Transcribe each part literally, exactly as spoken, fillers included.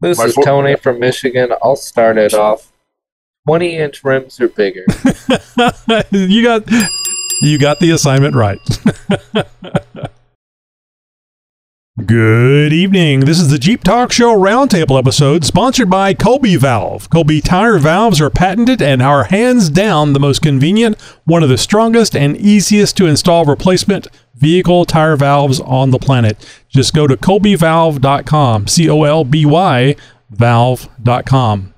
This My is Tony from Michigan. I'll start it off. twenty inch rims or bigger. You got you got the assignment right. Good evening. This is the Jeep Talk Show Roundtable episode sponsored by Colby Valve. Colby tire valves are patented and are hands down the most convenient, one of the strongest, and easiest to install replacement vehicle tire valves on the planet. Just go to colby valve dot com, C O L B Y, valve dot com.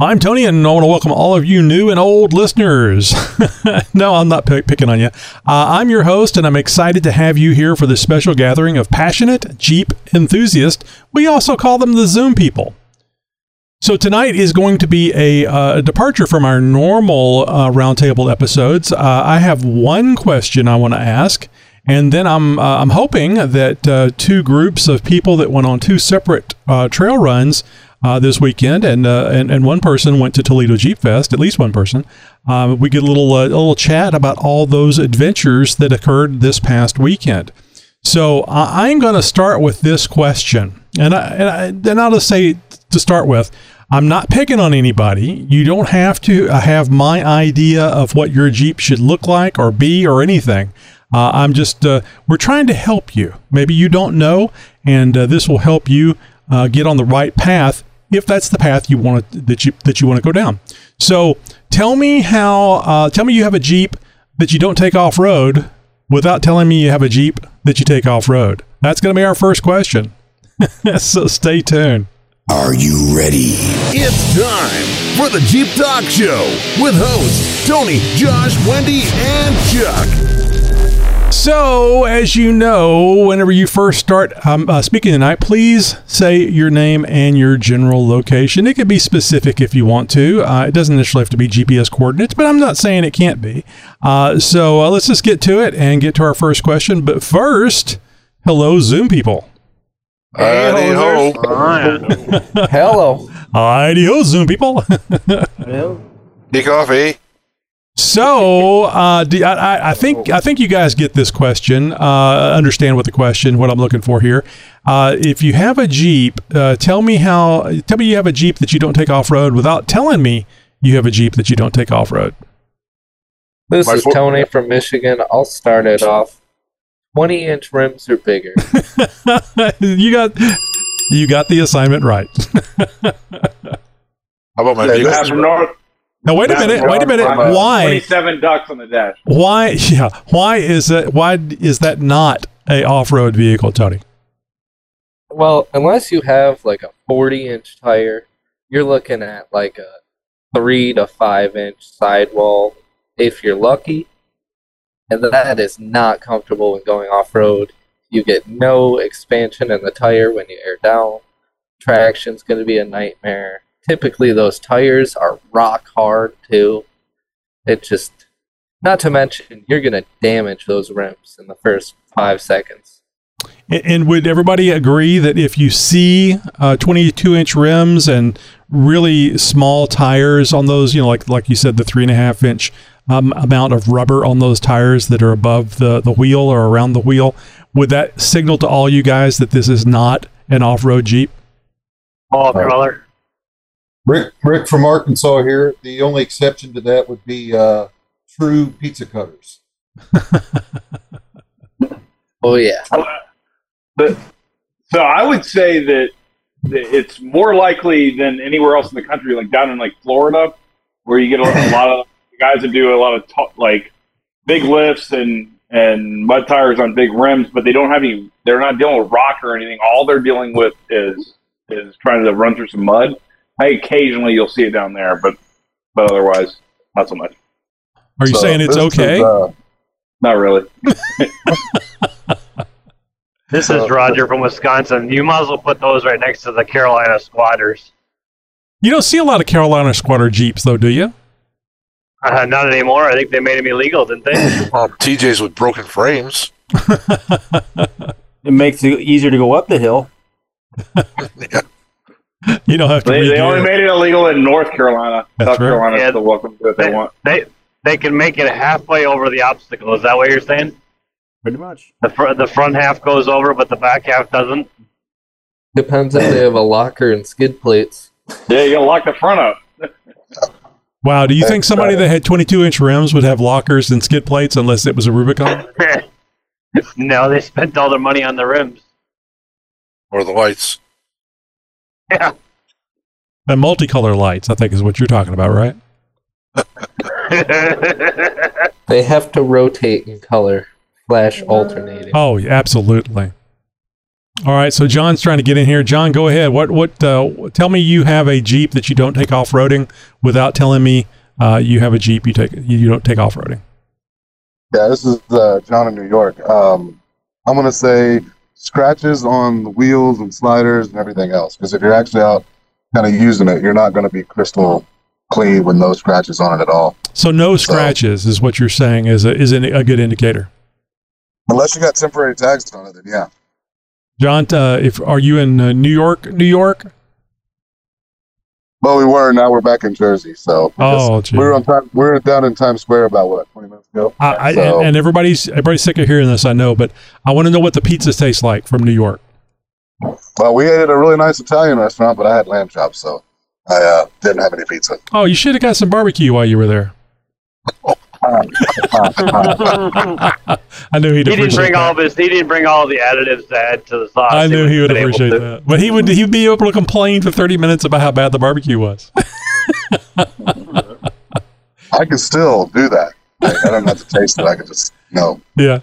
I'm Tony, and I want to welcome all of you new and old listeners. No, I'm not pick- picking on you. Uh, I'm your host, and I'm excited to have you here for this special gathering of passionate Jeep enthusiasts. We also call them the Zoom people. So tonight is going to be a uh, departure from our normal uh, roundtable episodes. Uh, I have one question I want to ask, and then I'm uh, I'm hoping that uh, two groups of people that went on two separate uh, trail runs Uh, this weekend, and, uh, and and one person went to Toledo Jeep Fest, at least one person. Uh, we get a little uh, a little chat about all those adventures that occurred this past weekend. So uh, I'm going to start with this question, and I, and, I, and I'll just say to start with, I'm not picking on anybody. You don't have to have my idea of what your Jeep should look like or be or anything. Uh, I'm just uh, we're trying to help you. Maybe you don't know, and uh, this will help you uh, get on the right path, if that's the path you want to, that you that you want to go down. So tell me how. Uh, tell me you have a Jeep that you don't take off road without telling me you have a Jeep that you take off road. That's going to be our first question. So stay tuned. Are you ready? It's time for the Jeep Talk Show with hosts Tony, Josh, Wendy, and Chuck. So, as you know, whenever you first start um, uh, speaking tonight, please say your name and your general location. It can be specific if you want to. Uh, it doesn't necessarily have to be G P S coordinates, but I'm not saying it can't be. Uh, so, uh, let's just get to it and get to our first question. But first, hello, Zoom people. Hey, ho. Hello. Hi-de-ho, Zoom people. Hello. Take off, eh? So, uh, do, I, I think I think you guys get this question. Uh, understand what the question, what I'm looking for here. Uh, if you have a Jeep, uh, tell me how. Tell me you have a Jeep that you don't take off road without telling me you have a Jeep that you don't take off road. This is Tony from Michigan. I'll start it off. twenty inch rims or bigger. you got you got the assignment right. How about my Jeep? Now wait a minute! Wait a minute! Why? Twenty-seven ducks on the dash. Why? Yeah. Why is that? Why is that not a off-road vehicle, Tony? Well, unless you have like a forty-inch tire, you're looking at like a three to five-inch sidewall, if you're lucky, and that is not comfortable when going off-road. You get no expansion in the tire when you air down. Traction's going to be a nightmare. Typically, those tires are rock hard, too. It just, not to mention, you're going to damage those rims in the first five seconds. And, and would everybody agree that if you see uh, twenty-two inch rims and really small tires on those, you know, like like you said, the three and a half inch um, amount of rubber on those tires that are above the, the wheel or around the wheel, would that signal to all you guys that this is not an off-road Jeep? All color. Rick, Rick from Arkansas here. The only exception to that would be uh, true pizza cutters. Oh, yeah. Uh, but, so I would say that, that it's more likely than anywhere else in the country, like down in like Florida, where you get a, a lot of guys that do a lot of t- like big lifts and, and mud tires on big rims, but they don't have any, they're not dealing with rock or anything. All they're dealing with is is trying to run through some mud. I occasionally you'll see it down there, but but otherwise not so much. Are you so saying it's okay? Is, uh, not really. This is Roger from Wisconsin. You might as well put those right next to the Carolina Squatters. You don't see a lot of Carolina Squatter Jeeps, though, do you? Uh, not anymore. I think they made them illegal, didn't they? Well, T Js with broken frames. It makes it easier to go up the hill. Yeah. You don't have to. They, they only it. made it illegal in North Carolina. That's South right. Carolina is yeah, still welcome to it. They, they want. They they can make it halfway over the obstacle. Is that what you're saying? Pretty much. The fr- the front half goes over, but the back half doesn't. Depends if they have a locker and skid plates. Yeah, you gotta lock the front up. Wow, do you That's think somebody right. that had twenty-two inch rims would have lockers and skid plates unless it was a Rubicon? No, they spent all their money on the rims. Or the lights. Yeah. The multicolor lights, I think, is what you're talking about, right? They have to rotate in color, flash alternating. Oh, absolutely. All right, so John's trying to get in here. John, go ahead. What? What? Uh, tell me you have a Jeep that you don't take off-roading without telling me uh, you have a Jeep you take you don't take off-roading. Yeah, this is uh, John in New York. Um, I'm going to say scratches on the wheels and sliders and everything else, because if you're actually out kind of using it, you're not going to be crystal clean with no scratches on it at all. So no scratches so, is what you're saying is a, is a good indicator. Unless you got temporary tags on it, then yeah. John, uh, if are you in uh, New York, New York? Well, we were. Now we're back in Jersey. So we oh, just, we were on time, we were down in Times Square about what twenty minutes ago. I, so. I, and everybody's everybody's sick of hearing this, I know, but I want to know what the pizzas taste like from New York. Well, we ate at a really nice Italian restaurant, but I had lamb chops, so I uh, didn't have any pizza. Oh, you should have got some barbecue while you were there. I knew he'd he didn't bring that. all this. He didn't bring all the additives to add to the sauce. I knew he, he would appreciate that, but he would he'd be able to complain for thirty minutes about how bad the barbecue was. I can still do that. I, I don't have to taste it. I can just no. Yeah,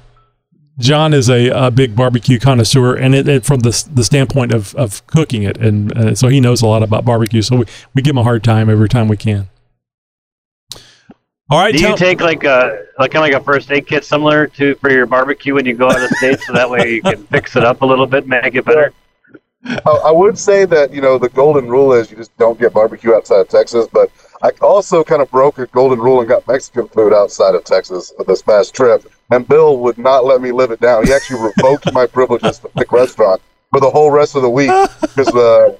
John is a, a big barbecue connoisseur, and it, it from the the standpoint of of cooking it, and uh, so he knows a lot about barbecue. So we, we give him a hard time every time we can. All right, do you take like a like kind of like a first aid kit similar to for your barbecue when you go out of the States, so that way you can fix it up a little bit, make it better? Uh, I would say that, you know, the golden rule is you just don't get barbecue outside of Texas, but I also kind of broke a golden rule and got Mexican food outside of Texas this past trip, and Bill would not let me live it down. He actually revoked my privileges to pick restaurant for the whole rest of the week because uh,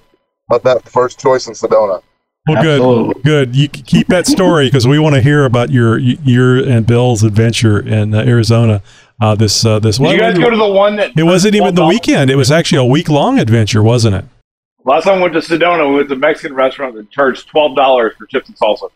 of that first choice in Sedona. Well, good, Absolutely. good. You keep that story because we want to hear about your your and Bill's adventure in uh, Arizona. Uh, this uh, this. Did you guys go to the one that? It wasn't even the weekend. It was actually a week long adventure, wasn't it? Last time we went to Sedona, we went to a Mexican restaurant that charged twelve dollars for chips and salsa.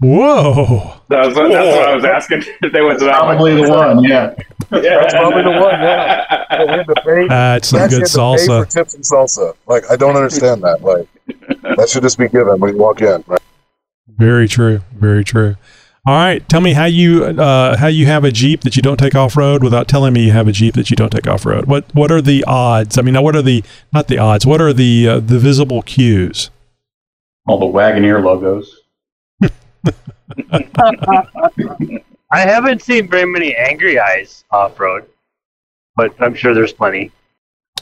Whoa! That was, that's Whoa. what I was asking. If they went to that probably one. the one, yeah. Yeah, that's probably the one. Yeah, but we had to pay. Uh, it's some good salsa. For tips and salsa, like I don't understand that. Like that should just be given when you walk in, right? Very true. Very true. All right, tell me how you uh, how you have a Jeep that you don't take off road without telling me you have a Jeep that you don't take off road. What what are the odds? I mean, what are the not the odds? What are the uh, the visible cues? All the Wagoneer logos. I haven't seen very many angry eyes off-road, but I'm sure there's plenty.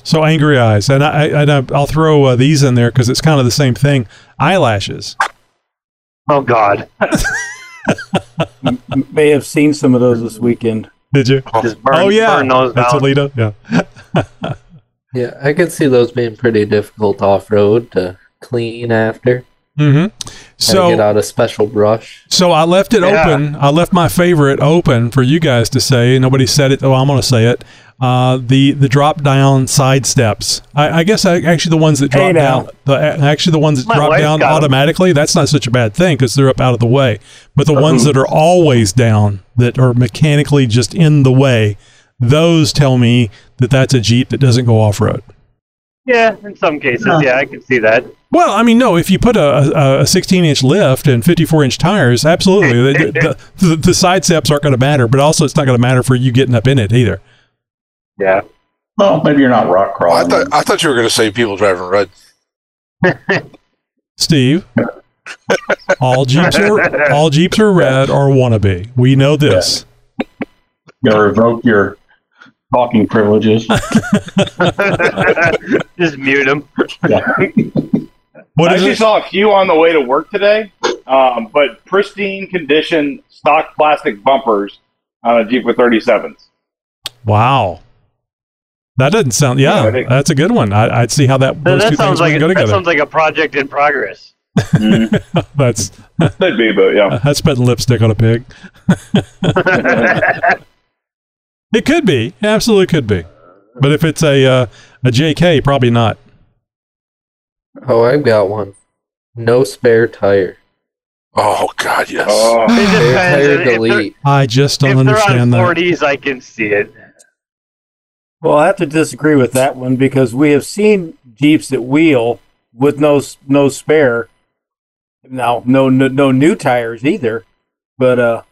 So angry eyes, and, I, and I'll throw uh, these in there because it's kind of the same thing. Eyelashes. Oh, God. M- may have seen some of those this weekend. Did you? Just burn, oh, yeah. Burn those down. Toledo? Yeah. Yeah, I could see those being pretty difficult off-road to clean after. Mm-hmm. So get out a special brush. So I left it yeah. open. I left my favorite open for you guys to say. Nobody said it, though. I'm going to say it. Uh, the the drop down side steps. I, I guess I, actually the ones that drop hey, down. The, actually the ones that my drop down automatically. Them. That's not such a bad thing because they're up out of the way. But the uh-huh. ones that are always down, that are mechanically just in the way, those tell me that that's a Jeep that doesn't go off road. Yeah, in some cases, huh. yeah, I can see that. Well, I mean, no, if you put a sixteen-inch lift and fifty-four-inch tires, absolutely, the, the, the side steps aren't going to matter, but also it's not going to matter for you getting up in it either. Yeah. Well, maybe you're not rock crawling. I thought, I thought you were going to say people driving red. Steve, all Jeeps are all Jeeps are red or wannabe. We know this. Yeah. You gotta revoke your talking privileges. Just mute them. Yeah. I actually it? saw a few on the way to work today, um, but pristine condition stock plastic bumpers on a Jeep with thirty-sevens. Wow. That doesn't sound, yeah, yeah think, that's a good one. I, I'd see how that, those that two sounds things like a, go together. That sounds like a project in progress. Mm-hmm. That's, that'd be, but yeah. That's putting lipstick on a pig. It could be. It absolutely could be. But if it's a uh, a J K, probably not. Oh, I've got one. No spare tire. Oh, God, yes. Oh. Spare tire delete. I just don't understand that. If they're on forties, I can see it. Well, I have to disagree with that one because we have seen Jeeps that wheel with no no spare. Now, no no, no new tires either, but uh,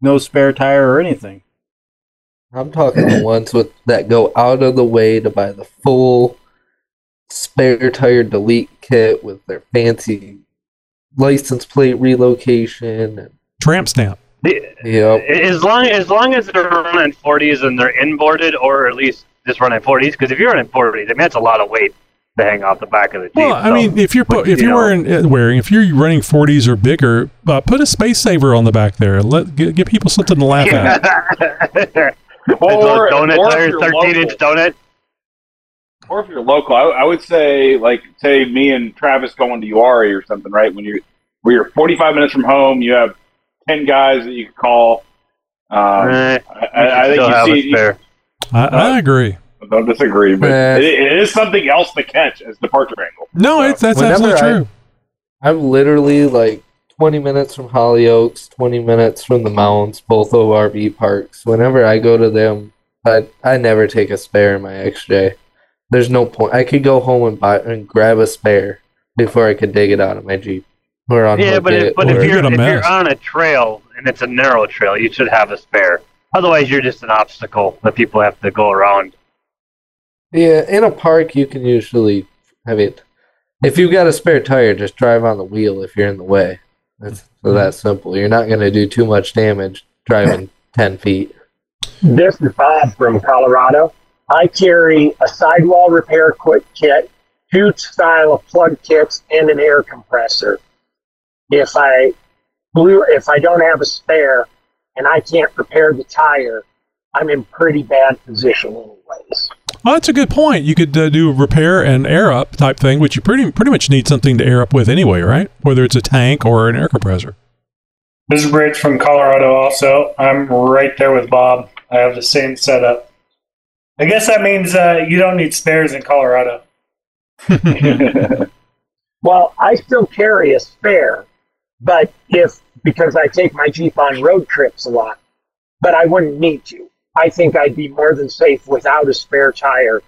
no spare tire or anything. I'm talking the ones with that go out of the way to buy the full spare tire delete kit with their fancy license plate relocation. Tramp stamp. Yeah. As long as long as they're running forties and they're inboarded, or at least just running forties, because if you're running forties, I mean that's a lot of weight to hang off the back of the Jeep. Well, I so, mean, if you're put, if you you're know. wearing if you're running forties or bigger, uh, put a space saver on the back there. Let get, get people something to laugh yeah. at. Or thirteen-inch donut. Or if you're local, I, I would say, like, say me and Travis going to Uari or something, right? When you're, when you're forty-five minutes from home, you have ten guys that you can call. Um, eh, I, I, I think you see. You, I, I uh, agree. I don't disagree, but uh, it, it is something else to catch as departure angle. No, so. it's, that's Whenever absolutely I, true. I'm literally like twenty minutes from Hollyoaks, twenty minutes from the mountains, both O R V parks. Whenever I go to them, I, I never take a spare in my X J. There's no point. I could go home and buy and grab a spare before I could dig it out of my Jeep. Or on yeah, but if, but if, you're, if you're on a trail and it's a narrow trail, you should have a spare. Otherwise, you're just an obstacle that people have to go around. Yeah, in a park, you can usually. I mean, if you've got a spare tire, just drive on the wheel if you're in the way. It's so that simple. You're not going to do too much damage driving ten feet. This is Bob from Colorado. I carry a sidewall repair quick kit, two style of plug kits, and an air compressor. If I blew, if I don't have a spare and I can't repair the tire, I'm in pretty bad position anyways. Well, that's a good point. You could uh, do a repair and air up type thing, which you pretty pretty much need something to air up with anyway, right? Whether it's a tank or an air compressor. This is Rich from Colorado also. I'm right there with Bob. I have the same setup. I guess that means uh, you don't need spares in Colorado. Well, I still carry a spare, but if because I take my Jeep on road trips a lot, but I wouldn't need to. I think I'd be more than safe without a spare tire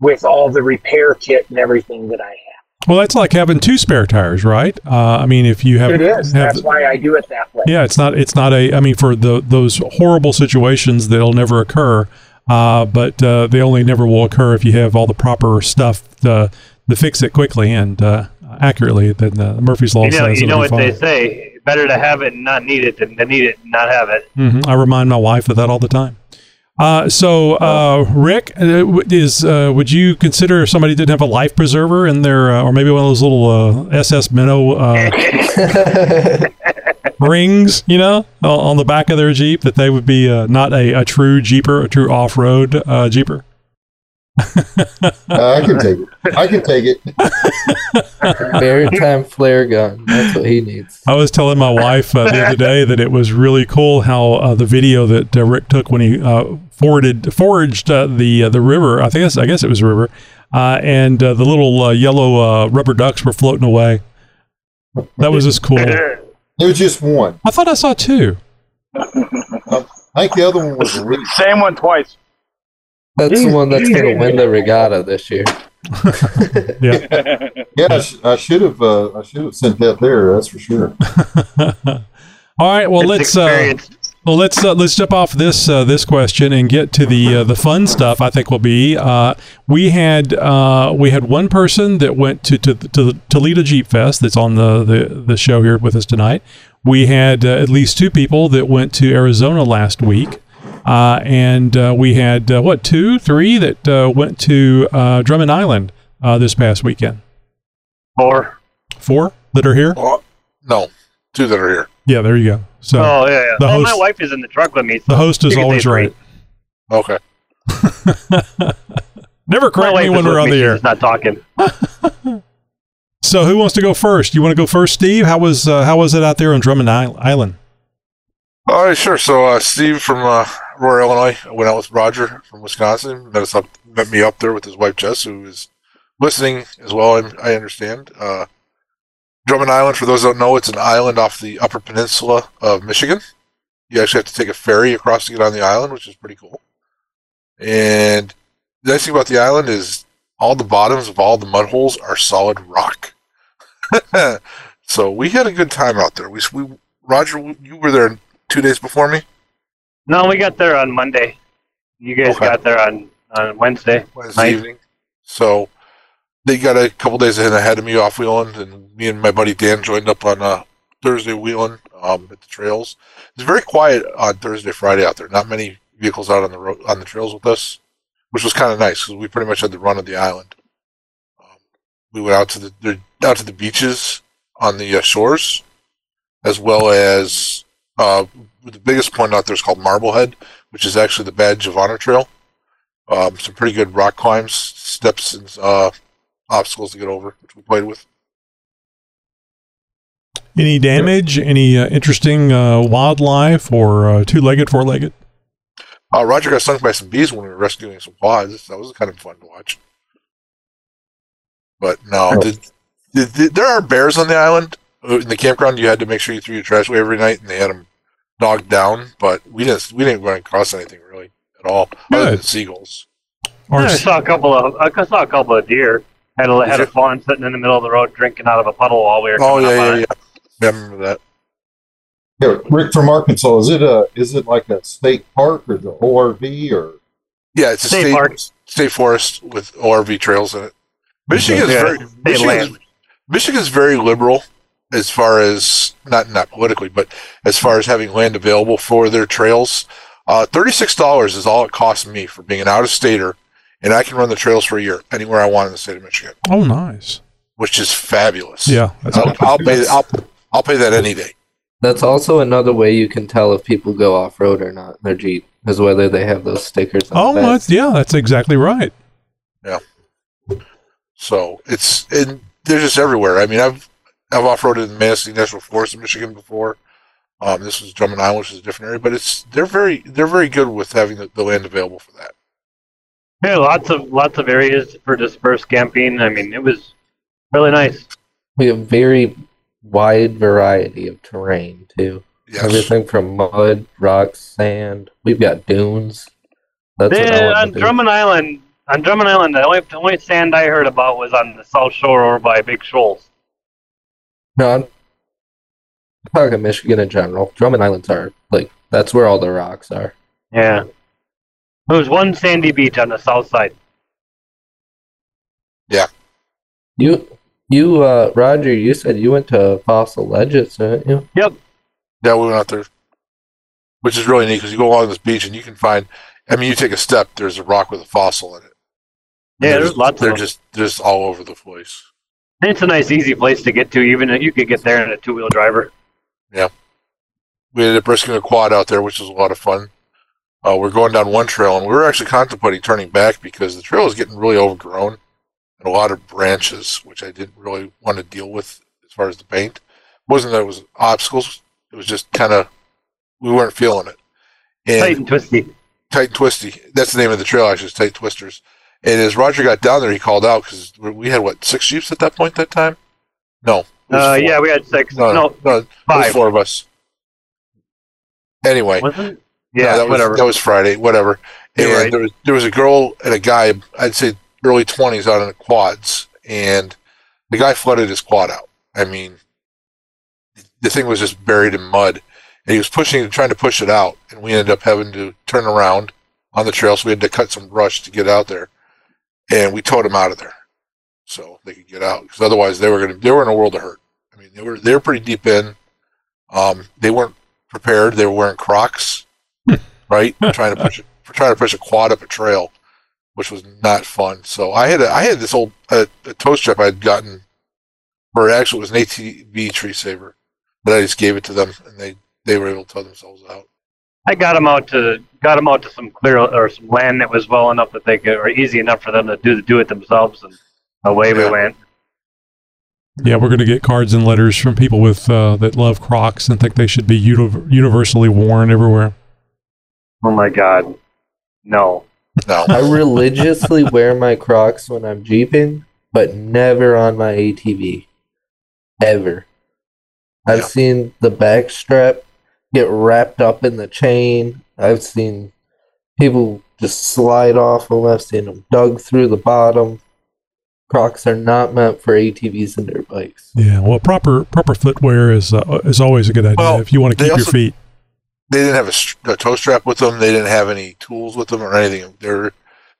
with all the repair kit and everything that I have. Well, that's like having two spare tires, right? Uh, I mean, if you have... It is. Have, that's why I do it that way. Yeah, it's not, it's not a... I mean, for the those horrible situations that'll never occur... Uh, but uh, they only never will occur if you have all the proper stuff to, to fix it quickly and uh, accurately. Then uh, Murphy's Law you know, says. You know what fine. They say: better to have it and not need it than to need it and not have it. Mm-hmm. I remind my wife of that all the time. Uh, so, uh, Rick, is uh, would you consider if somebody didn't have a life preserver in their, uh, or maybe one of those little uh, S S Minnow uh, rings, you know, on the back of their Jeep, that they would be uh, not a, a true Jeeper, a true off-road uh, Jeeper? uh, I can take it. I can take it. Maritime flare gun. That's what he needs. I was telling my wife uh, the other day that it was really cool how uh, the video that uh, Rick took when he uh, forwarded, foraged uh, the uh, the river. I think I guess it was a river, uh, and uh, the little uh, yellow uh, rubber ducks were floating away. That was just cool. It was just one. I thought I saw two. I think the other one was the really- same one twice. That's the one that's going to win the regatta this year. yeah, yeah. I, sh- I should have. Uh, I should have sent that there. That's for sure. All right. Well, it's let's. Uh, well, let's uh, let's jump off this uh, this question and get to the uh, the fun stuff. I think will be. Uh, we had uh, we had one person that went to to, to the Toledo Jeep Fest that's on the, the, the show here with us tonight. We had uh, at least two people that went to Arizona last week. Uh, and uh, we had, uh, what, two, three that uh, went to uh, Drummond Island uh, this past weekend? Four. Four that are here? Oh, no, two that are here. Yeah, there you go. So, oh, yeah, yeah. The well, host, my wife is in the truck with me. So the host is always right. Okay. Never correct me when we're on the air. She's not talking. So who wants to go first? You want to go first, Steve? How was uh, how was it out there on Drummond Island? All right, sure. So uh, Steve from uh, Aurora, Illinois, went out with Roger from Wisconsin. Met us up, met me up there with his wife Jess, who is listening as well, I'm, I understand. Uh, Drummond Island, for those who don't know, it's an island off the upper peninsula of Michigan. You actually have to take a ferry across to get on the island, which is pretty cool. And the nice thing about the island is all the bottoms of all the mud holes are solid rock. So we had a good time out there. We, we Roger, you were there two days before me? No, we got there on Monday. You guys okay. got there on, on Wednesday. Wednesday night. Evening. So they got a couple days ahead of me off wheeling, and me and my buddy Dan joined up on uh, Thursday wheeling um, at the trails. It's very quiet on Thursday, Friday out there. Not many vehicles out on the road, on the trails with us, which was kind of nice because we pretty much had the run of the island. Um, we went out to the out to the beaches on the uh, shores, as well as uh, the biggest point out there is called Marblehead, which is actually the Badge of Honor Trail. Um, some pretty good rock climbs, steps, and uh, obstacles to get over, which we played with. Any damage? Any uh, interesting uh, wildlife or uh, two-legged, four-legged? Uh, Roger got stung by some bees when we were rescuing some quads. That was kind of fun to watch. But no, oh. the, the, the, there are bears on the island. In the campground, you had to make sure you threw your trash away every night, and they had them dogged down. But we didn't we didn't run across anything really at all, Good. other than seagulls. I saw a couple of I saw a couple of deer. Had a had a fawn sitting in the middle of the road drinking out of a puddle while we were. Oh yeah, yeah, yeah. yeah. I remember that. Yeah, Rick from Arkansas. Is it a is it like a state park or the O R V or? Yeah, it's a state state, park. state forest with O R V trails in it. Michigan's yeah, very Michigan's, Michigan's very liberal as far as not not politically, but as far as having land available for their trails. Uh, Thirty-six dollars is all it costs me for being an out-of-stater, and I can run the trails for a year anywhere I want in the state of Michigan. Oh, nice! Which is fabulous. Yeah, that's I'll, I'll pay. I'll I'll pay that any day. That's also another way you can tell if people go off-road or not in their Jeep, is whether they have those stickers on the back. Oh, that's, yeah, that's exactly right. Yeah. So, it's, and they're just everywhere. I mean, I've I've off-roaded in the Manistee National Forest in Michigan before. Um, this was Drummond Island, which is a different area, but it's they're very they're very good with having the, the land available for that. Yeah, lots of, lots of areas for dispersed camping. I mean, it was really nice. We have very wide variety of terrain too. Yes. Everything from mud, rocks, sand. We've got dunes. That's they, what I want on to Drummond do. Island. On Drummond Island, the only, the only sand I heard about was on the South Shore or by Big Shoals. No, I'm talking Michigan in general. Drummond Islands are like that's where all the rocks are. Yeah, there was one sandy beach on the south side. Yeah, you. You, uh, Roger, you said you went to Fossil Legends, didn't you? Yep. Yeah, we went out there, which is really neat because you go along this beach and you can find, I mean, you take a step, there's a rock with a fossil in it. Yeah, there's, there's lots they're of them. Just, they're just all over the place. It's a nice, easy place to get to, even if you could get there in a two-wheel driver. Yeah. We ended up risking a quad out there, which was a lot of fun. Uh, we're going down one trail, and we were actually contemplating turning back because the trail is getting really overgrown. And a lot of branches, which I didn't really want to deal with as far as the paint. It wasn't that it was obstacles. It was just kind of, we weren't feeling it. And tight and twisty. Tight and twisty. That's the name of the trail, actually, is Tight Twisters. And as Roger got down there, he called out because we had, what, six Jeeps at that point that time? No. Uh, yeah, we had six. No, no, no, no five. It was four of us. Anyway. Was it? Yeah, no, that whatever. Was, that was Friday, whatever. And right. there, was, there was a girl and a guy, I'd say, early twenties out in the quads, and the guy flooded his quad out. I mean, the thing was just buried in mud, and he was pushing, trying to push it out, and we ended up having to turn around on the trail, so we had to cut some brush to get out there, and we towed him out of there so they could get out, because otherwise they were going to, they were in a world of hurt. I mean, they were they were pretty deep in. Um, they weren't prepared. They were wearing Crocs, right? trying to push it, trying to push a quad up a trail, which was not fun. So I had a, I had this old uh, a tow strap I had gotten, or actually it was an A T V tree saver, but I just gave it to them, and they, they were able to tow themselves out. I got them out to got them out to some clear or some land that was well enough that they could, or easy enough for them to do do it themselves, and away yeah. we went. Yeah, we're going to get cards and letters from people with uh, that love Crocs and think they should be uni- universally worn everywhere. Oh my God, no. No. I religiously wear my Crocs when I'm jeeping, but never on my A T V. Ever. I've yeah. seen the back strap get wrapped up in the chain. I've seen people just slide off them. I've seen them dug through the bottom. Crocs are not meant for A T Vs and dirt bikes. Yeah, well, proper proper footwear is uh, is always a good idea well, if you want to keep also, your feet. They didn't have a, a toe strap with them. They didn't have any tools with them or anything. They're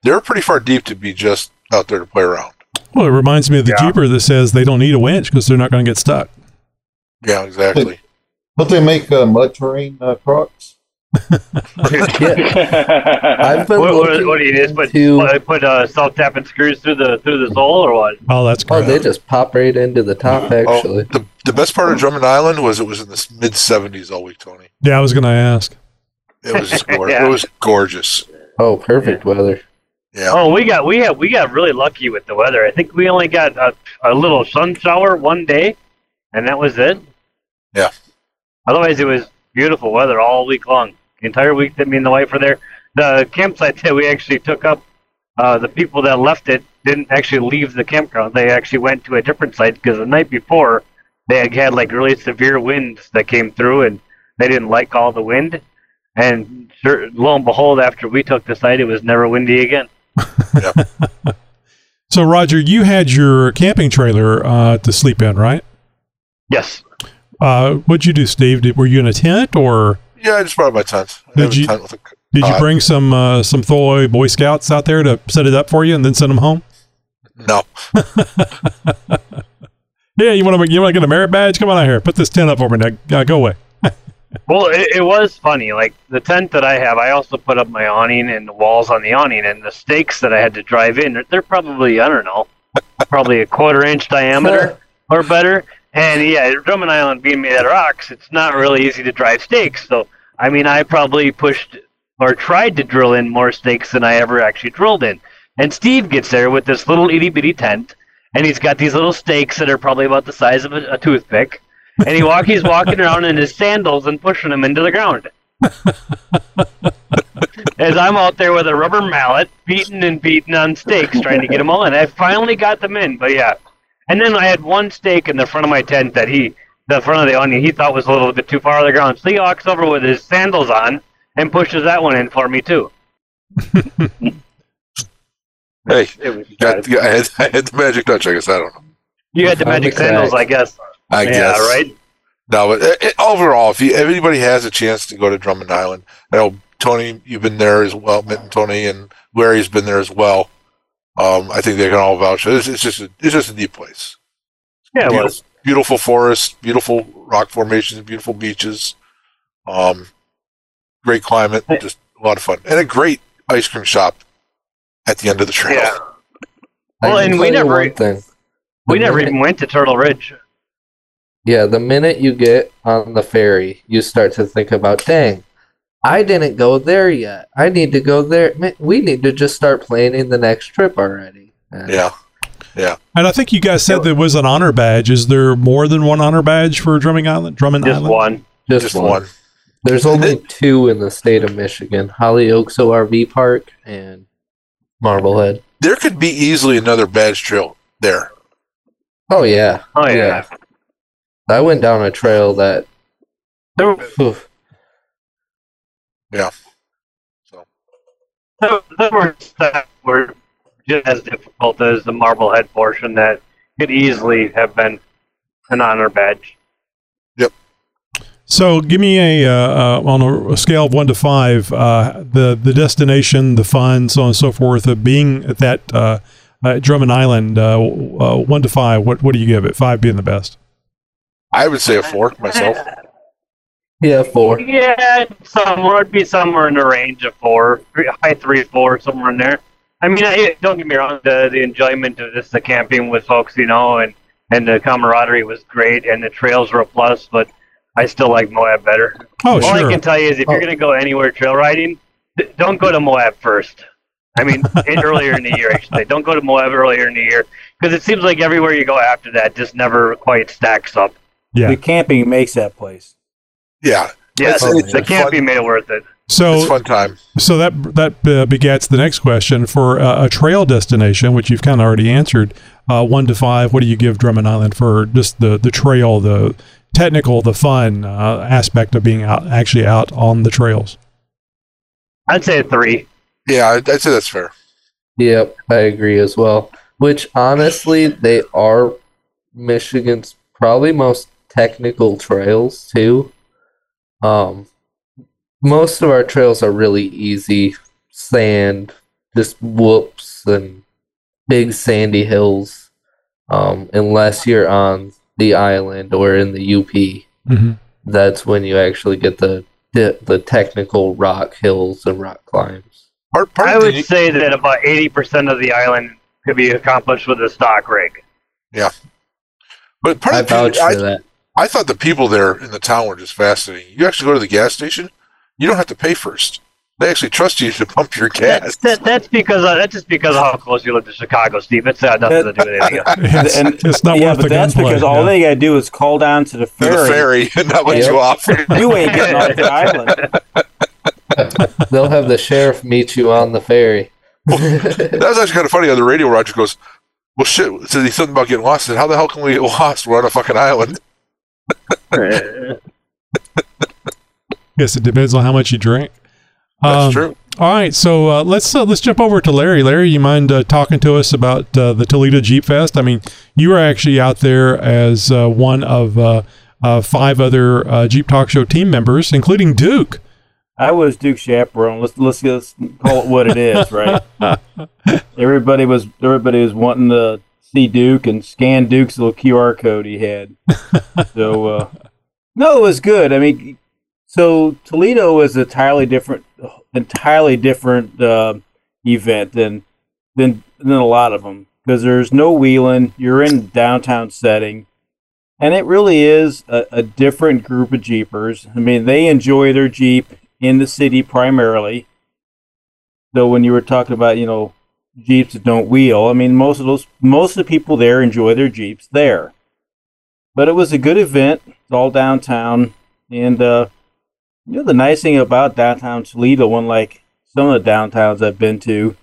they're pretty far deep to be just out there to play around. Well, it reminds me of the yeah. Jeeper that says they don't need a winch because they're not going to get stuck. Yeah, exactly. Don't they make uh, mud terrain uh, Crocs? yeah. I've been what, what, what do you just put? Into, what, they put uh, self-tapping screws through the through the sole, or what? Oh, that's great. Oh, they just pop right into the top. Actually, oh, the the best part of Drummond Island was it was in the mid seventies all week, Tony. Yeah, I was going to ask. It was just gorgeous. yeah. It was gorgeous. Oh, perfect yeah. weather. Yeah. Oh, we got we had we got really lucky with the weather. I think we only got a, a little sun shower one day, and that was it. Yeah. Otherwise, it was beautiful weather all week long. The entire week that me and the wife were there. The campsite that we actually took up, uh, the people that left it didn't actually leave the campground. They actually went to a different site because the night before they had, had like really severe winds that came through and they didn't like all the wind. And sure, lo and behold, after we took the site, it was never windy again. Yep. So, Roger, you had your camping trailer uh, to sleep in, right? Yes. Uh, what'd you do, Steve? Did, were you in a tent or... Yeah, I just brought my tent. I did you, tent with a, did uh, you bring some uh, some Tholoy Boy Scouts out there to set it up for you and then send them home? No. yeah, you want to you want to get a merit badge? Come on out here. Put this tent up over me. Now, go away. well, it, it was funny. Like the tent that I have, I also put up my awning and the walls on the awning and the stakes that I had to drive in. They're, they're probably, I don't know, probably a quarter inch diameter or better. And yeah, Drummond Island being made out of rocks, it's not really easy to drive stakes. So, I mean, I probably pushed or tried to drill in more stakes than I ever actually drilled in. And Steve gets there with this little itty-bitty tent, and he's got these little stakes that are probably about the size of a, a toothpick. And he walk, he's walking around in his sandals and pushing them into the ground. As I'm out there with a rubber mallet, beating and beating on stakes, trying to get them all in. I finally got them in, but yeah. And then I had one stake in the front of my tent that he, the front of the onion, he thought was a little bit too far on the ground. So he walks over with his sandals on and pushes that one in for me, too. hey, it was got, I, had, I had the magic touch, I guess. I don't know. You had the magic I sandals, I guess. I yeah, guess. Right? No, but it, it, overall, if, you, if anybody has a chance to go to Drummond Island, I know, Tony, you've been there as well. Mitt and Tony and Larry's been there as well. Um, I think they can all vouch. It's, it's just a, it's just a neat place. Yeah, it beautiful, was beautiful forests, beautiful rock formations, beautiful beaches, um, great climate, I, just a lot of fun, and a great ice cream shop at the end of the trail. Yeah. Well, and we never we minute, never even went to Turtle Ridge. Yeah, the minute you get on the ferry, you start to think about, dang, I didn't go there yet. I need to go there. We need to just start planning the next trip already. And yeah. Yeah. And I think you guys said there was an honor badge. Is there more than one honor badge for Drummond Island? Drummond just Island? One. Just, just one. one. There's only two in the state of Michigan, Hollyoaks O R V Park and Marblehead. There could be easily another badge trail there. Oh, yeah. Oh, yeah. yeah. I went down a trail that... There were, Yeah. So the works that were just as difficult as the Marblehead portion that could easily have been an honor badge. Yep. So give me a uh, uh, on a scale of one to five, uh, the the destination, the fun, so on and so forth of being at that uh, at Drummond Island. Uh, uh, one to five. What what do you give it? Five being the best. I would say a four myself. Yeah, four. Yeah, somewhere it'd be somewhere in the range of four, three, high three, four, somewhere in there. I mean, I, don't get me wrong, the, the enjoyment of this, the camping with folks, you know, and, and the camaraderie was great, and the trails were a plus, but I still like Moab better. Oh, All sure. I can tell you is if oh. you're going to go anywhere trail riding, d- don't go to Moab first. I mean, in, earlier in the year, I should say. Don't go to Moab earlier in the year, because it seems like everywhere you go after that just never quite stacks up. Yeah, the camping makes that place. Yeah. Yeah, it's, it's, it's, the camping made it worth it. So it's fun time. So that that uh, begets the next question for uh, a trail destination, which you've kind of already answered. Uh, one to five, what do you give Drummond Island for just the, the trail, the technical, the fun uh, aspect of being out actually out on the trails? I'd say a three. Yeah, I'd, I'd say that's fair. Yep, I agree as well. Which honestly, they are Michigan's probably most technical trails too. Um, most of our trails are really easy sand, just whoops and big sandy hills, um, unless you're on the island or in the U P. Mm-hmm. That's when you actually get the the technical rock hills and rock climbs. Part, part I would the, say that about eighty percent of the island could be accomplished with a stock rig. Yeah. But part I of the, vouch I, for that. I thought the people there in the town were just fascinating. You actually go to the gas station, you don't have to pay first. They actually trust you to pump your gas. That, that, that's because uh, that's just because of how close you live to Chicago, Steve. It's uh, nothing to do with anything else. And, and, it's not yeah, worth but the that's gunplay, because yeah. all they got to do is call down to the ferry. To the ferry and not let yeah. you off. You ain't getting off the island. They'll have the sheriff meet you on the ferry. Well, that was actually kind of funny. On the radio, Roger goes, well, shit, says he's something about getting lost. I said, how the hell can we get lost? We're on a fucking island. Yes, it depends on how much you drink. That's um, true. All right, so uh, let's uh, let's jump over to Larry. Larry, you mind uh, talking to us about uh, the Toledo Jeep Fest? I mean, you were actually out there as uh, one of uh, uh, five other uh, Jeep Talk Show team members, including Duke. I was Duke Chaperone. Let's let's, let's call it what it is, right? everybody was everybody was wanting to see Duke and scan Duke's little Q R code he had. So uh, no, it was good. I mean. So Toledo is an entirely different, entirely different uh, event than than than a lot of them, because there's no wheeling. You're in a downtown setting, and it really is a, a different group of Jeepers. I mean, they enjoy their Jeep in the city primarily. So when you were talking about, you know, Jeeps that don't wheel, I mean, most of those most of the people there enjoy their Jeeps there. But it was a good event. It's all downtown, and uh, you know, the nice thing about downtown Toledo, one like some of the downtowns I've been to,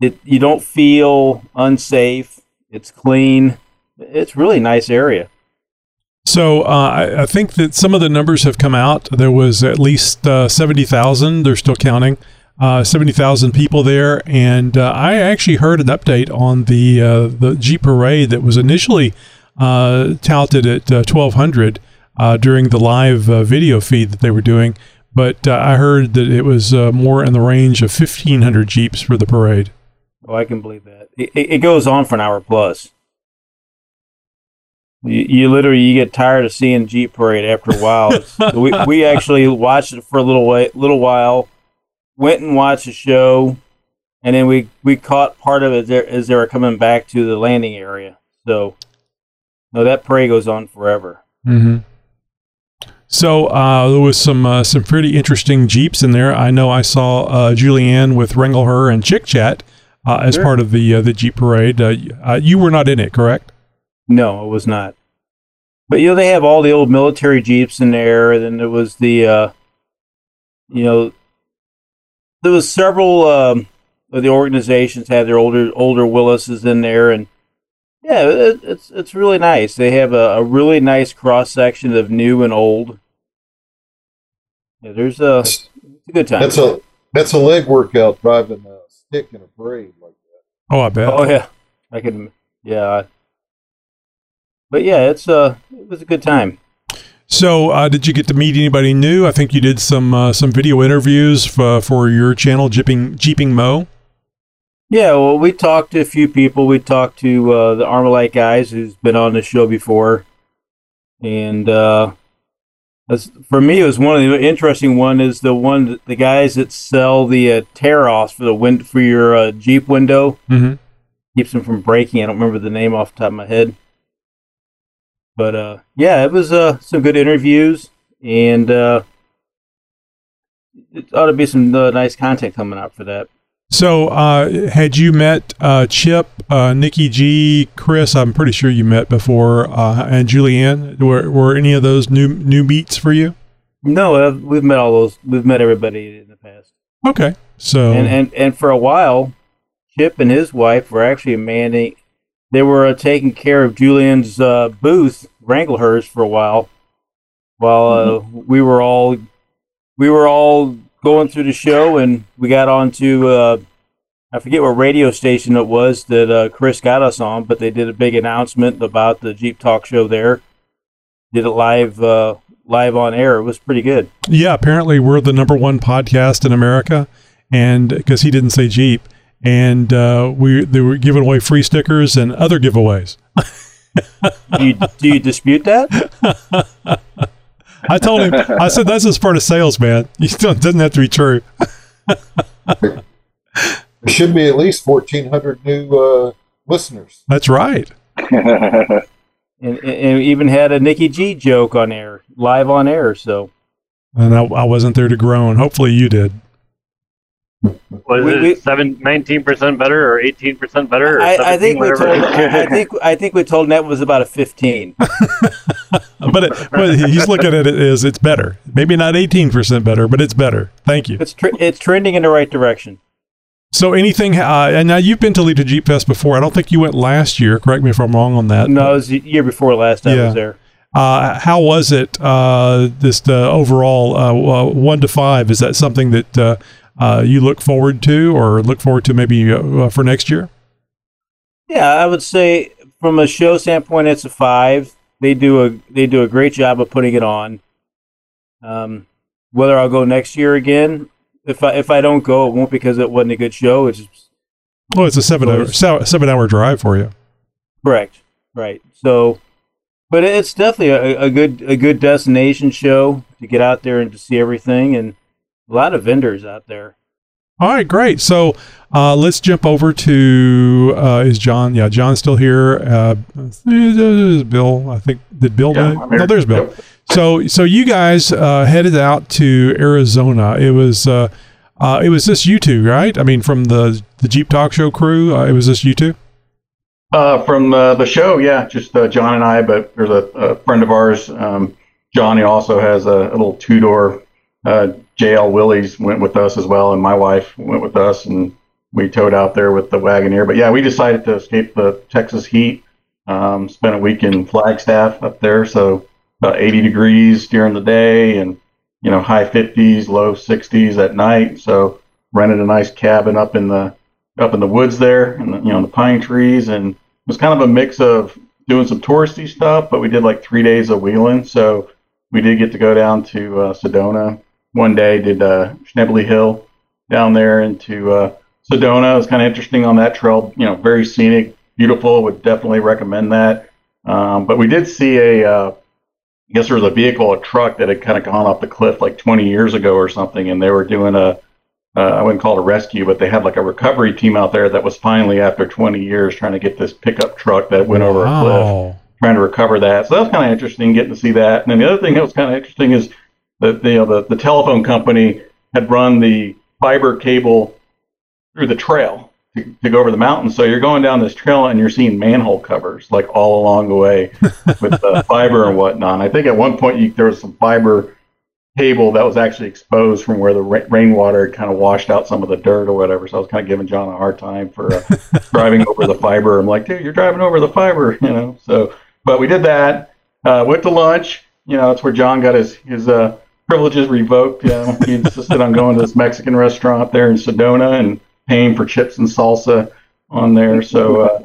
it you don't feel unsafe. It's clean. It's really a nice area. So uh, I, I think that some of the numbers have come out. There was at least uh, seventy thousand. They're still counting. Uh, seventy thousand people there. And uh, I actually heard an update on the, uh, the Jeep Parade that was initially uh, touted at uh, twelve hundred. Uh, during the live uh, video feed that they were doing, but uh, I heard that it was uh, more in the range of fifteen hundred Jeeps for the parade. Oh, I can believe that. It, it goes on for an hour plus. You, you literally you get tired of seeing Jeep parade after a while. we we actually watched it for a little way, little while, went and watched the show, and then we, we caught part of it there as they were coming back to the landing area. So, no, that parade goes on forever. Mm-hmm. So uh, there was some uh, some pretty interesting Jeeps in there. I know I saw uh, Julianne with Wrangle Her and Chick Chat uh, as sure. part of the uh, the Jeep Parade. Uh, uh, you were not in it, correct? No, I was not. But you know, they have all the old military Jeeps in there, and then there was the uh, you know, there was several um, of the organizations had their older older Willises in there, and yeah, it, it's it's really nice. They have a, a really nice cross section of new and old. Yeah, there's a, it's a good time. That's a that's a leg workout driving a stick in a parade like that. Oh, I bet. Oh yeah, I can. Yeah, but yeah, it's a it was a good time. So, uh, did you get to meet anybody new? I think you did some uh, some video interviews for, for your channel, Jeeping Jeeping Mo. Yeah, well, we talked to a few people. We talked to uh, the Armalite guys who's been on the show before, and uh, for me, it was one of the interesting one is the one the guys that sell the uh, tear-offs for the wind for your uh, Jeep window. Mm-hmm. Keeps them from breaking. I don't remember the name off the top of my head, but uh, yeah, it was uh, some good interviews, and uh, it ought to be some uh, nice content coming out for that. So, uh, had you met uh, Chip, uh, Nikki G, Chris? I'm pretty sure you met before, uh, and Julianne. Were, were any of those new new meets for you? No, I've, we've met all those. We've met everybody in the past. Okay, so and and, and for a while, Chip and his wife were actually manning. They were uh, taking care of Julianne's uh, booth, Wranglehurst, for a while, while uh, mm-hmm. we were all we were all going through the show, and we got on to uh, I forget what radio station it was that uh, Chris got us on, but they did a big announcement about the Jeep Talk Show there. Did it live. Uh, live on air. It was pretty good. Yeah, apparently we're the number one podcast in America, and because he didn't say Jeep, and uh we they were giving away free stickers and other giveaways. do, you, do you dispute that? I told him, I said, that's just part of sales, man. It doesn't have to be true. There should be at least fourteen hundred new uh listeners. That's right. And, and even had a Nikki G joke on air, live on air. So, and I, I wasn't there to groan. Hopefully, you did. Was we, it we, seven, nineteen percent better or eighteen percent better? Or I, I think we told. I think I think we told Nat was about a fifteen. but, it, but he's looking at it as it's better. Maybe not eighteen percent better, but it's better. Thank you. It's tr- it's trending in the right direction. So anything, uh, and now you've been to Toledo Jeep Fest before. I don't think you went last year. Correct me if I'm wrong on that. No, it was the year before last time yeah. I was there. Uh, how was it, uh, this the overall uh, uh, one to five? Is that something that uh, uh, you look forward to or look forward to maybe uh, for next year? Yeah, I would say from a show standpoint, it's a five. They do a, they do a great job of putting it on. Um, whether I'll go next year again. If I if I don't go, it won't because it wasn't a good show. It's just, oh, it's a seven hour seven hour drive for you. Correct, right. So, but it's definitely a, a good a good destination show to get out there and to see everything, and a lot of vendors out there. All right, great. So uh, let's jump over to uh, is John? Yeah, John's still here. Uh, Bill, I think did Bill? Yeah, no, there's Bill. Yep. So, so you guys uh, headed out to Arizona. It was, uh, uh, it was just you two, right? I mean, from the, the Jeep Talk Show crew, uh, it was just you two. Uh, from uh, the show, yeah, just uh, John and I. But there's a, a friend of ours, um, Johnny, also has a, a little two door uh, J L Willys went with us as well, and my wife went with us, and we towed out there with the Wagoneer. But yeah, we decided to escape the Texas heat. Um, spent a week in Flagstaff up there, so. About eighty degrees during the day and, you know, high fifties, low sixties at night. So rented a nice cabin up in the up in the woods there, and the, you know, the pine trees. And it was kind of a mix of doing some touristy stuff, but we did like three days of wheeling. So we did get to go down to uh, Sedona one day, did uh, Schneebly Hill down there into uh, Sedona. It was kind of interesting on that trail, you know, very scenic, beautiful, would definitely recommend that. Um, but we did see a... Uh, I guess there was a vehicle, a truck that had kind of gone off the cliff like twenty years ago or something, and they were doing a, uh, I wouldn't call it a rescue, but they had like a recovery team out there that was finally, after twenty years, trying to get this pickup truck that went over wow. a cliff, trying to recover that. So that was kind of interesting, getting to see that. And then the other thing that was kind of interesting is that the, you know, the, the telephone company had run the fiber cable through the trail to, to go over the mountain. So you're going down this trail and you're seeing manhole covers like all along the way with the uh, fiber and whatnot. And I think at one point you, there was some fiber cable that was actually exposed from where the ra- rainwater had kind of washed out some of the dirt or whatever. So I was kind of giving John a hard time for uh, driving over the fiber. I'm like, dude, you're driving over the fiber, you know? So, but we did that, uh, went to lunch, you know, that's where John got his, his, uh, privileges revoked. You know? He insisted on going to this Mexican restaurant there in Sedona and paying for chips and salsa on there, so uh,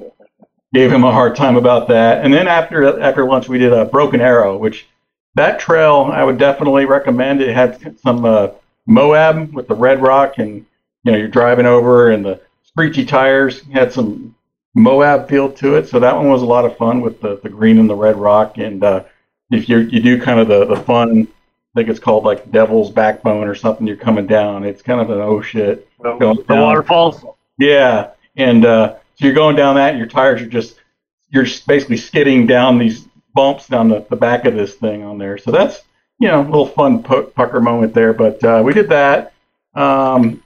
gave him a hard time about that. And then after after lunch, we did a Broken Arrow, which that trail I would definitely recommend. It had some uh, Moab with the red rock, and you know you're driving over, and the screechy tires had some Moab feel to it. So that one was a lot of fun with the, the green and the red rock. And uh, if you you do kind of the the fun. I think it's called like Devil's Backbone or something. You're coming down. It's kind of an oh shit. The waterfalls. Yeah, and uh, so you're going down that, and your tires are just you're basically skidding down these bumps down the, the back of this thing on there. So that's you know a little fun pucker moment there. But uh, we did that. Um,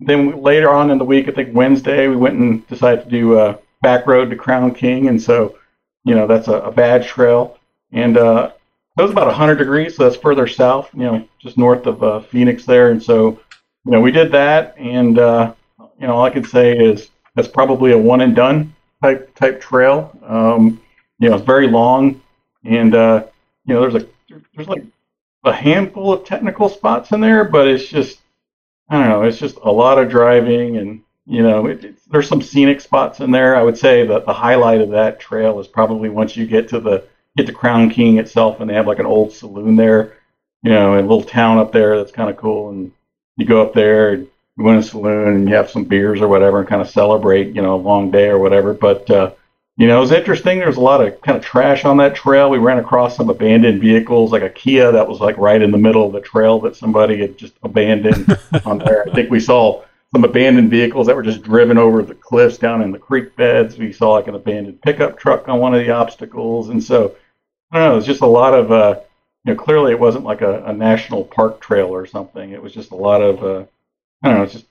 then later on in the week, I think Wednesday, we went and decided to do a back road to Crown King, and so you know that's a, a bad trail and. Uh, It was about one hundred degrees, so that's further south, you know, just north of uh, Phoenix there. And so, you know, we did that, and, uh, you know, all I could say is that's probably a one-and-done type type trail. Um, you know, it's very long, and, uh, you know, there's a there's like a handful of technical spots in there, but it's just, I don't know, it's just a lot of driving, and, you know, it, it's, there's some scenic spots in there. I would say that the highlight of that trail is probably once you get to the get to Crown King itself, and they have like an old saloon there, you know, a little town up there that's kind of cool. And you go up there, and you win a saloon, and you have some beers or whatever, and kind of celebrate, you know, a long day or whatever. But, uh, you know, it was interesting. There was a lot of kind of trash on that trail. We ran across some abandoned vehicles, like a Kia that was like right in the middle of the trail that somebody had just abandoned on there. I think we saw some abandoned vehicles that were just driven over the cliffs down in the creek beds. We saw like an abandoned pickup truck on one of the obstacles. And so, I don't know, it was just a lot of, uh, you know, clearly it wasn't like a, a national park trail or something. It was just a lot of, uh, I don't know, it's just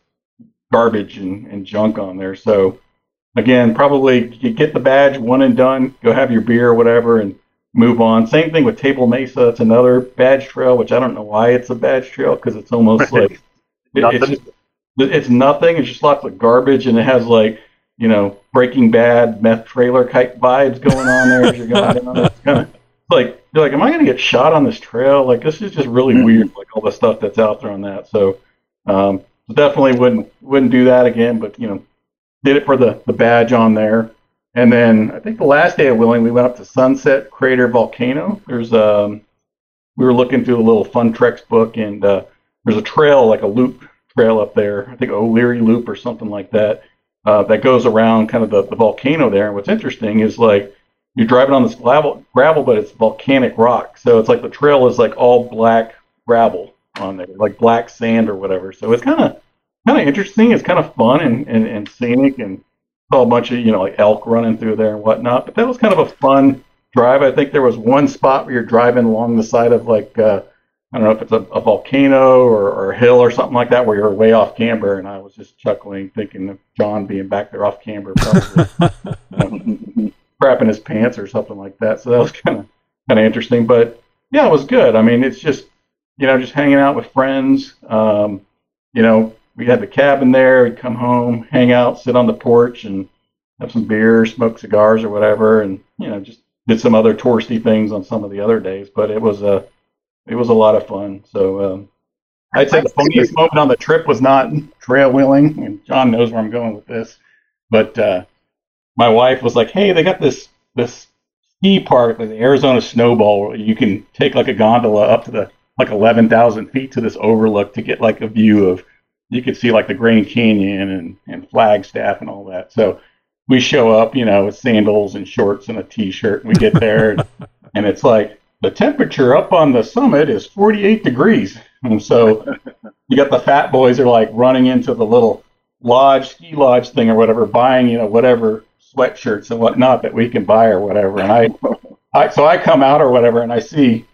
garbage and, and junk on there. So, again, probably you get the badge, one and done, go have your beer or whatever and move on. Same thing with Table Mesa. It's another badge trail, which I don't know why it's a badge trail, because it's almost right. like it, nothing. It's, just, it's nothing. It's just lots of garbage, and it has like, you know, Breaking Bad, meth trailer type vibes going on there as you're going down. It's kind of like, you're like, am I going to get shot on this trail? Like, this is just really mm-hmm. weird, like all the stuff that's out there on that. So um, definitely wouldn't wouldn't do that again, but, you know, did it for the, the badge on there. And then I think the last day of Wheeling, we went up to Sunset Crater Volcano. There's um, we were looking through a little Fun Treks book, and uh, there's a trail, like a loop trail up there. I think O'Leary Loop or something like that, uh, that goes around kind of the, the volcano there. And what's interesting is, like, you're driving on this gravel, gravel, but it's volcanic rock. So it's like the trail is like all black gravel on there, like black sand or whatever. So it's kind of Kind of interesting. It's kind of fun and, and, and scenic, and saw a bunch of, you know, like elk running through there and whatnot. But that was kind of a fun drive. I think there was one spot where you're driving along the side of, like, uh, I don't know if it's a, a volcano or, or a hill or something like that, where you're way off camber. And I was just chuckling, thinking of John being back there off camber, probably um, crapping his pants or something like that. So that was kind of kind of interesting. But yeah, it was good. I mean, it's just, you know, just hanging out with friends, um, you know. We had the cabin there. We'd come home, hang out, sit on the porch, and have some beer, smoke cigars or whatever, and, you know, just did some other touristy things on some of the other days. But it was a, it was a lot of fun. So um, I'd say the funniest moment on the trip was not trail wheeling, and John knows where I'm going with this. But uh, my wife was like, "Hey, they got this this ski park, the Arizona Snowball, where you can take like a gondola up to the like eleven thousand feet to this overlook to get like a view of." You could see like the Grand Canyon and, and Flagstaff and all that. So we show up, you know, with sandals and shorts and a T-shirt, and we get there, and, and it's like the temperature up on the summit is forty-eight degrees. And so you got the fat boys are like running into the little lodge, ski lodge thing or whatever, buying, you know, whatever sweatshirts and whatnot that we can buy or whatever. And I, I so I come out or whatever, and I see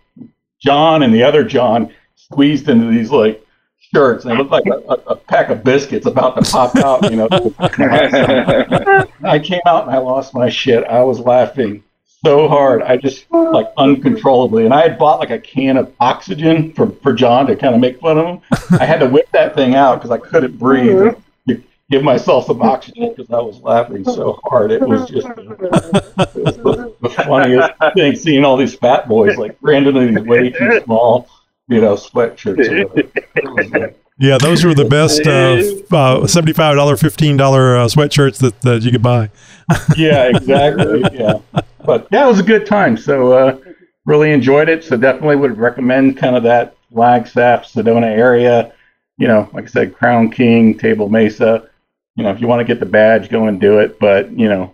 John and the other John squeezed into these like shirts, and it looked like a, a pack of biscuits about to pop out, you know. I came out and I lost my shit. I was laughing so hard, I just like uncontrollably. And I had bought like a can of oxygen for, for John to kind of make fun of him. I had to whip that thing out because I couldn't breathe. Give myself some oxygen because I was laughing so hard. It was just it was the, the funniest thing, seeing all these fat boys like randomly way too small, you know, sweatshirts. Yeah, those were the best uh, uh, seventy-five dollars, fifteen dollars uh, sweatshirts that, that you could buy. Yeah, exactly. Yeah, but yeah, it was a good time. So uh, really enjoyed it. So definitely would recommend kind of that Flagstaff, Sedona area. You know, like I said, Crown King, Table Mesa. You know, if you want to get the badge, go and do it. But, you know,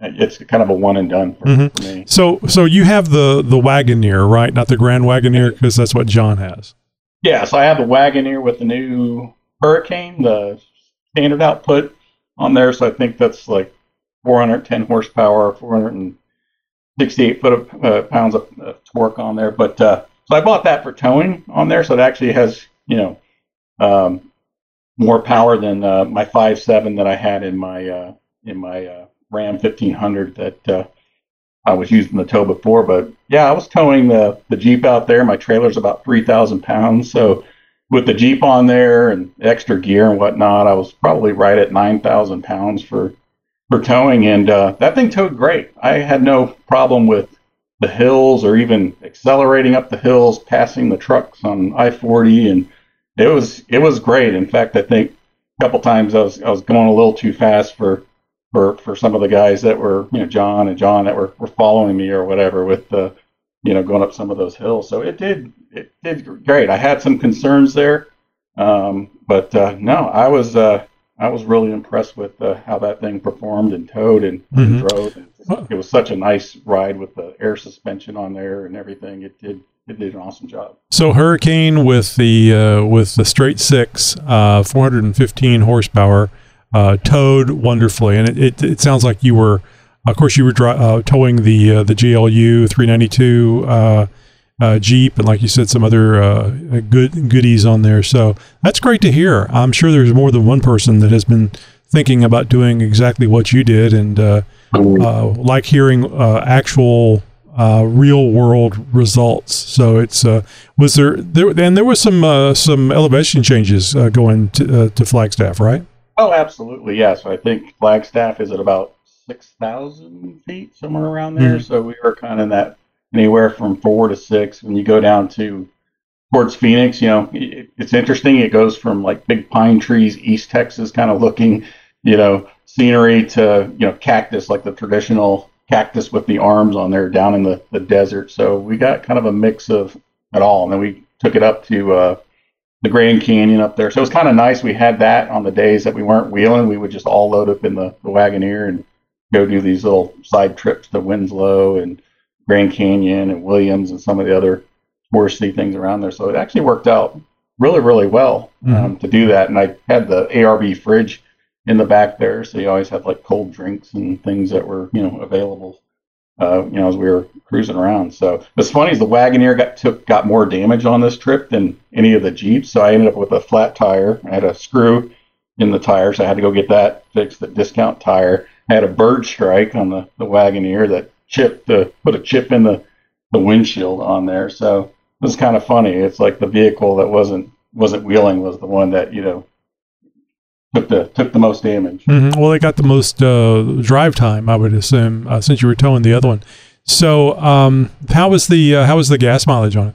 it's kind of a one and done for, mm-hmm. for me. So, so you have the the Wagoneer, right? Not the Grand Wagoneer, because that's what John has. Yeah, so I have the Wagoneer with the new Hurricane, the standard output on there. So I think that's like four hundred ten horsepower, four hundred sixty-eight foot of, uh, pounds of uh, torque on there. But uh, so I bought that for towing on there, so it actually has, you know, um, more power than uh, my five seven that I had in my uh, in my uh, Ram fifteen hundred that uh, I was using the tow before, but yeah, I was towing the, the Jeep out there. My trailer's about three thousand pounds. So with the Jeep on there and extra gear and whatnot, I was probably right at nine thousand pounds for, for towing. And uh, that thing towed great. I had no problem with the hills or even accelerating up the hills, passing the trucks on I forty. And it was, it was great. In fact, I think a couple times I was, I was going a little too fast for, For, for some of the guys that were, you know, John and John that were, were following me or whatever with the, you know, going up some of those hills. So it did it did great. I had some concerns there, um, but uh, no, I was uh, I was really impressed with uh, how that thing performed and towed and, mm-hmm. and drove. And it was such a nice ride with the air suspension on there and everything. It did it did an awesome job. So Hurricane with the uh, with the straight six, uh, four hundred fifteen horsepower. Uh, towed wonderfully, and it, it, it sounds like you were, of course, you were dry, uh, towing the uh, the G L U three ninety-two uh, uh, Jeep, and like you said, some other uh, good goodies on there. So that's great to hear. I'm sure there's more than one person that has been thinking about doing exactly what you did, and uh, uh, like hearing uh, actual uh, real world results. So it's uh, was there there and there was some uh, some elevation changes uh, going to, uh, to Flagstaff, right? Oh, absolutely, yes. I think Flagstaff is at about six thousand feet, somewhere around there. Mm-hmm. So we were kind of in that anywhere from four to six. When you go down to towards Phoenix, you know, it, it's interesting. It goes from like big pine trees, East Texas kind of looking, you know, scenery to, you know, cactus, like the traditional cactus with the arms on there down in the, the desert. So we got kind of a mix of it all. And then we took it up to, uh, the Grand Canyon up there. So it was kind of nice. We had that on the days that we weren't wheeling. We would just all load up in the, the Wagoneer and go do these little side trips to Winslow and Grand Canyon and Williams and some of the other touristy things around there. So it actually worked out really, really well um, mm-hmm. to do that. And I had the A R B fridge in the back there. So you always had like cold drinks and things that were, you know, available, uh, you know, as we were cruising around. So it's funny is the Wagoneer got took got more damage on this trip than any of the Jeeps. So I ended up with a flat tire. I had a screw in the tire, so I had to go get that fixed, the discount tire. I had a bird strike on the, the Wagoneer that chipped the put a chip in the, the windshield on there. So it was kind of funny. It's like the vehicle that wasn't wasn't wheeling was the one that, you know, took the took the most damage. Mm-hmm. Well, they got the most uh, drive time, I would assume, uh, since you were towing the other one. So, um, how was the uh, how was the gas mileage on it?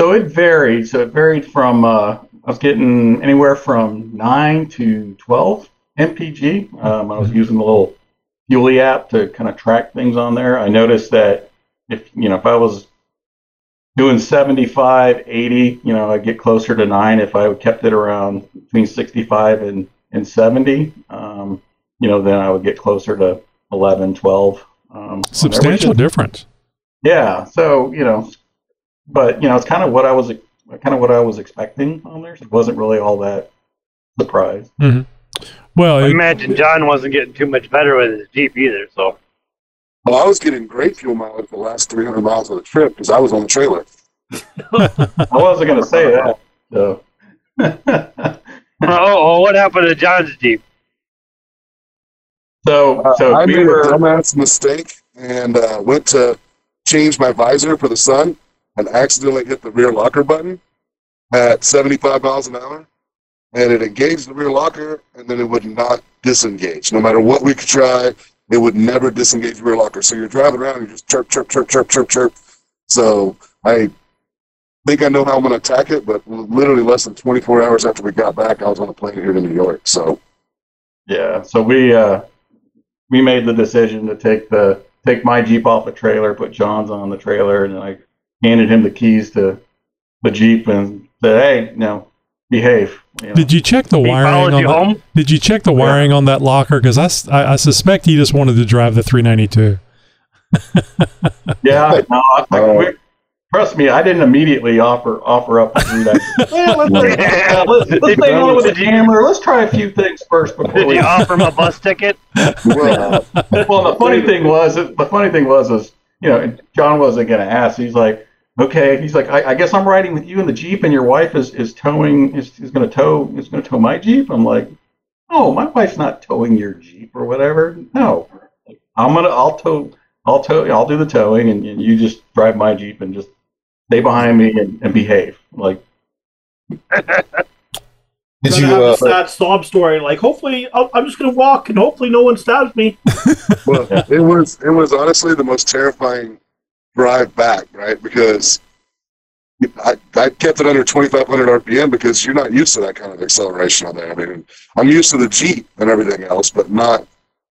So it varied. So it varied from uh, I was getting anywhere from nine to twelve M P G. Um, I was using the little Fuelie app to kind of track things on there. I noticed that if you know if I was doing seventy-five, eighty, you know, I'd get closer to nine. If I kept it around between sixty-five and, and seventy, um, you know, then I would get closer to eleven, twelve. Um, Substantial there, is, difference. Yeah. So, you know, but, you know, it's kind of what I was kind of what I was expecting on there. So it wasn't really all that surprised. Mm-hmm. Well, I it, imagine John wasn't getting too much better with his Jeep either, so. Well, I was getting great fuel mileage the last three hundred miles of the trip because I was on the trailer. I wasn't going to say that. So. oh, oh, what happened to John's Jeep? So, so uh, I we made were... a dumbass mistake and uh, went to change my visor for the sun and accidentally hit the rear locker button at seventy-five miles an hour. And it engaged the rear locker, and then it would not disengage. No matter what we could try, it would never disengage the rear locker. So you're driving around, and you just chirp, chirp, chirp, chirp, chirp, chirp. So I think I know how I'm going to attack it, but literally less than twenty-four hours after we got back, I was on a plane here to New York. So yeah, so we uh, we made the decision to take the take my Jeep off the trailer, put John's on the trailer, and then I handed him the keys to the Jeep and said, "Hey, you know, behave." You know. Did you check the he wiring on you that, Did you check the wiring yeah. on that locker? Because I, I, I suspect he just wanted to drive the three ninety-two. yeah, no, I, uh, we, trust me, I didn't immediately offer offer up the three ninety-two. well, let's play yeah. uh, let's, let's play one with a hammer. Let's try a few things first before did we you offer him a bus ticket? well, uh, well, the funny thing was, the funny thing was, is you know, John wasn't going to ask. He's like. Okay, he's like, I, I guess I'm riding with you in the Jeep, and your wife is, is towing is, is gonna tow is gonna tow my Jeep. I'm like, oh, my wife's not towing your Jeep or whatever. No, I'm gonna I'll tow I'll tow, I'll do the towing, and, and you just drive my Jeep and just stay behind me and, and behave. Like, did you have uh, a sad sob story? Like, hopefully, I'll, I'm just gonna walk, and hopefully, no one stabs me. Well, yeah. it was it was honestly the most terrifying drive back, right? Because I, I kept it under twenty-five hundred R P M because you're not used to that kind of acceleration on there. I mean, I'm used to the Jeep and everything else, but not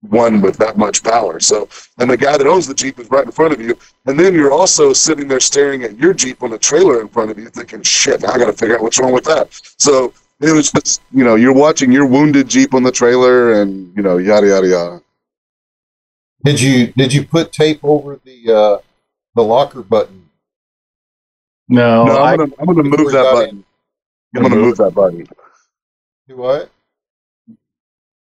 one with that much power. So, and the guy that owns the Jeep is right in front of you, and then you're also sitting there staring at your Jeep on the trailer in front of you thinking, shit, I got to figure out what's wrong with that. So it was just, you know, you're watching your wounded Jeep on the trailer and, you know, yada, yada, yada. Did you, did you put tape over the, uh, the locker button? No, no, I'm gonna, I, I'm gonna move that button. I'm gonna move that button. Do what?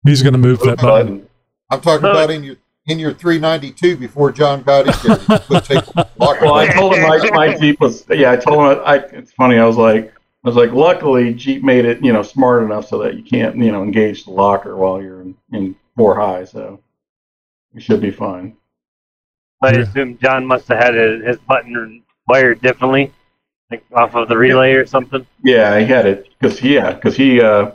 He's gonna move, move that button. button. I'm talking uh, about in your in your three ninety-two before John got in there. You put tape on the locker. Well, I told him my, my Jeep was. Yeah, I told him. I, I, it's funny. I was like, I was like, luckily Jeep made it, you know, smart enough so that you can't, you know, engage the locker while you're in, in four high, so we should be fine. I yeah. assume John must have had a, his button wired differently. Like off of the relay or something. Yeah, he had it because yeah, because he uh,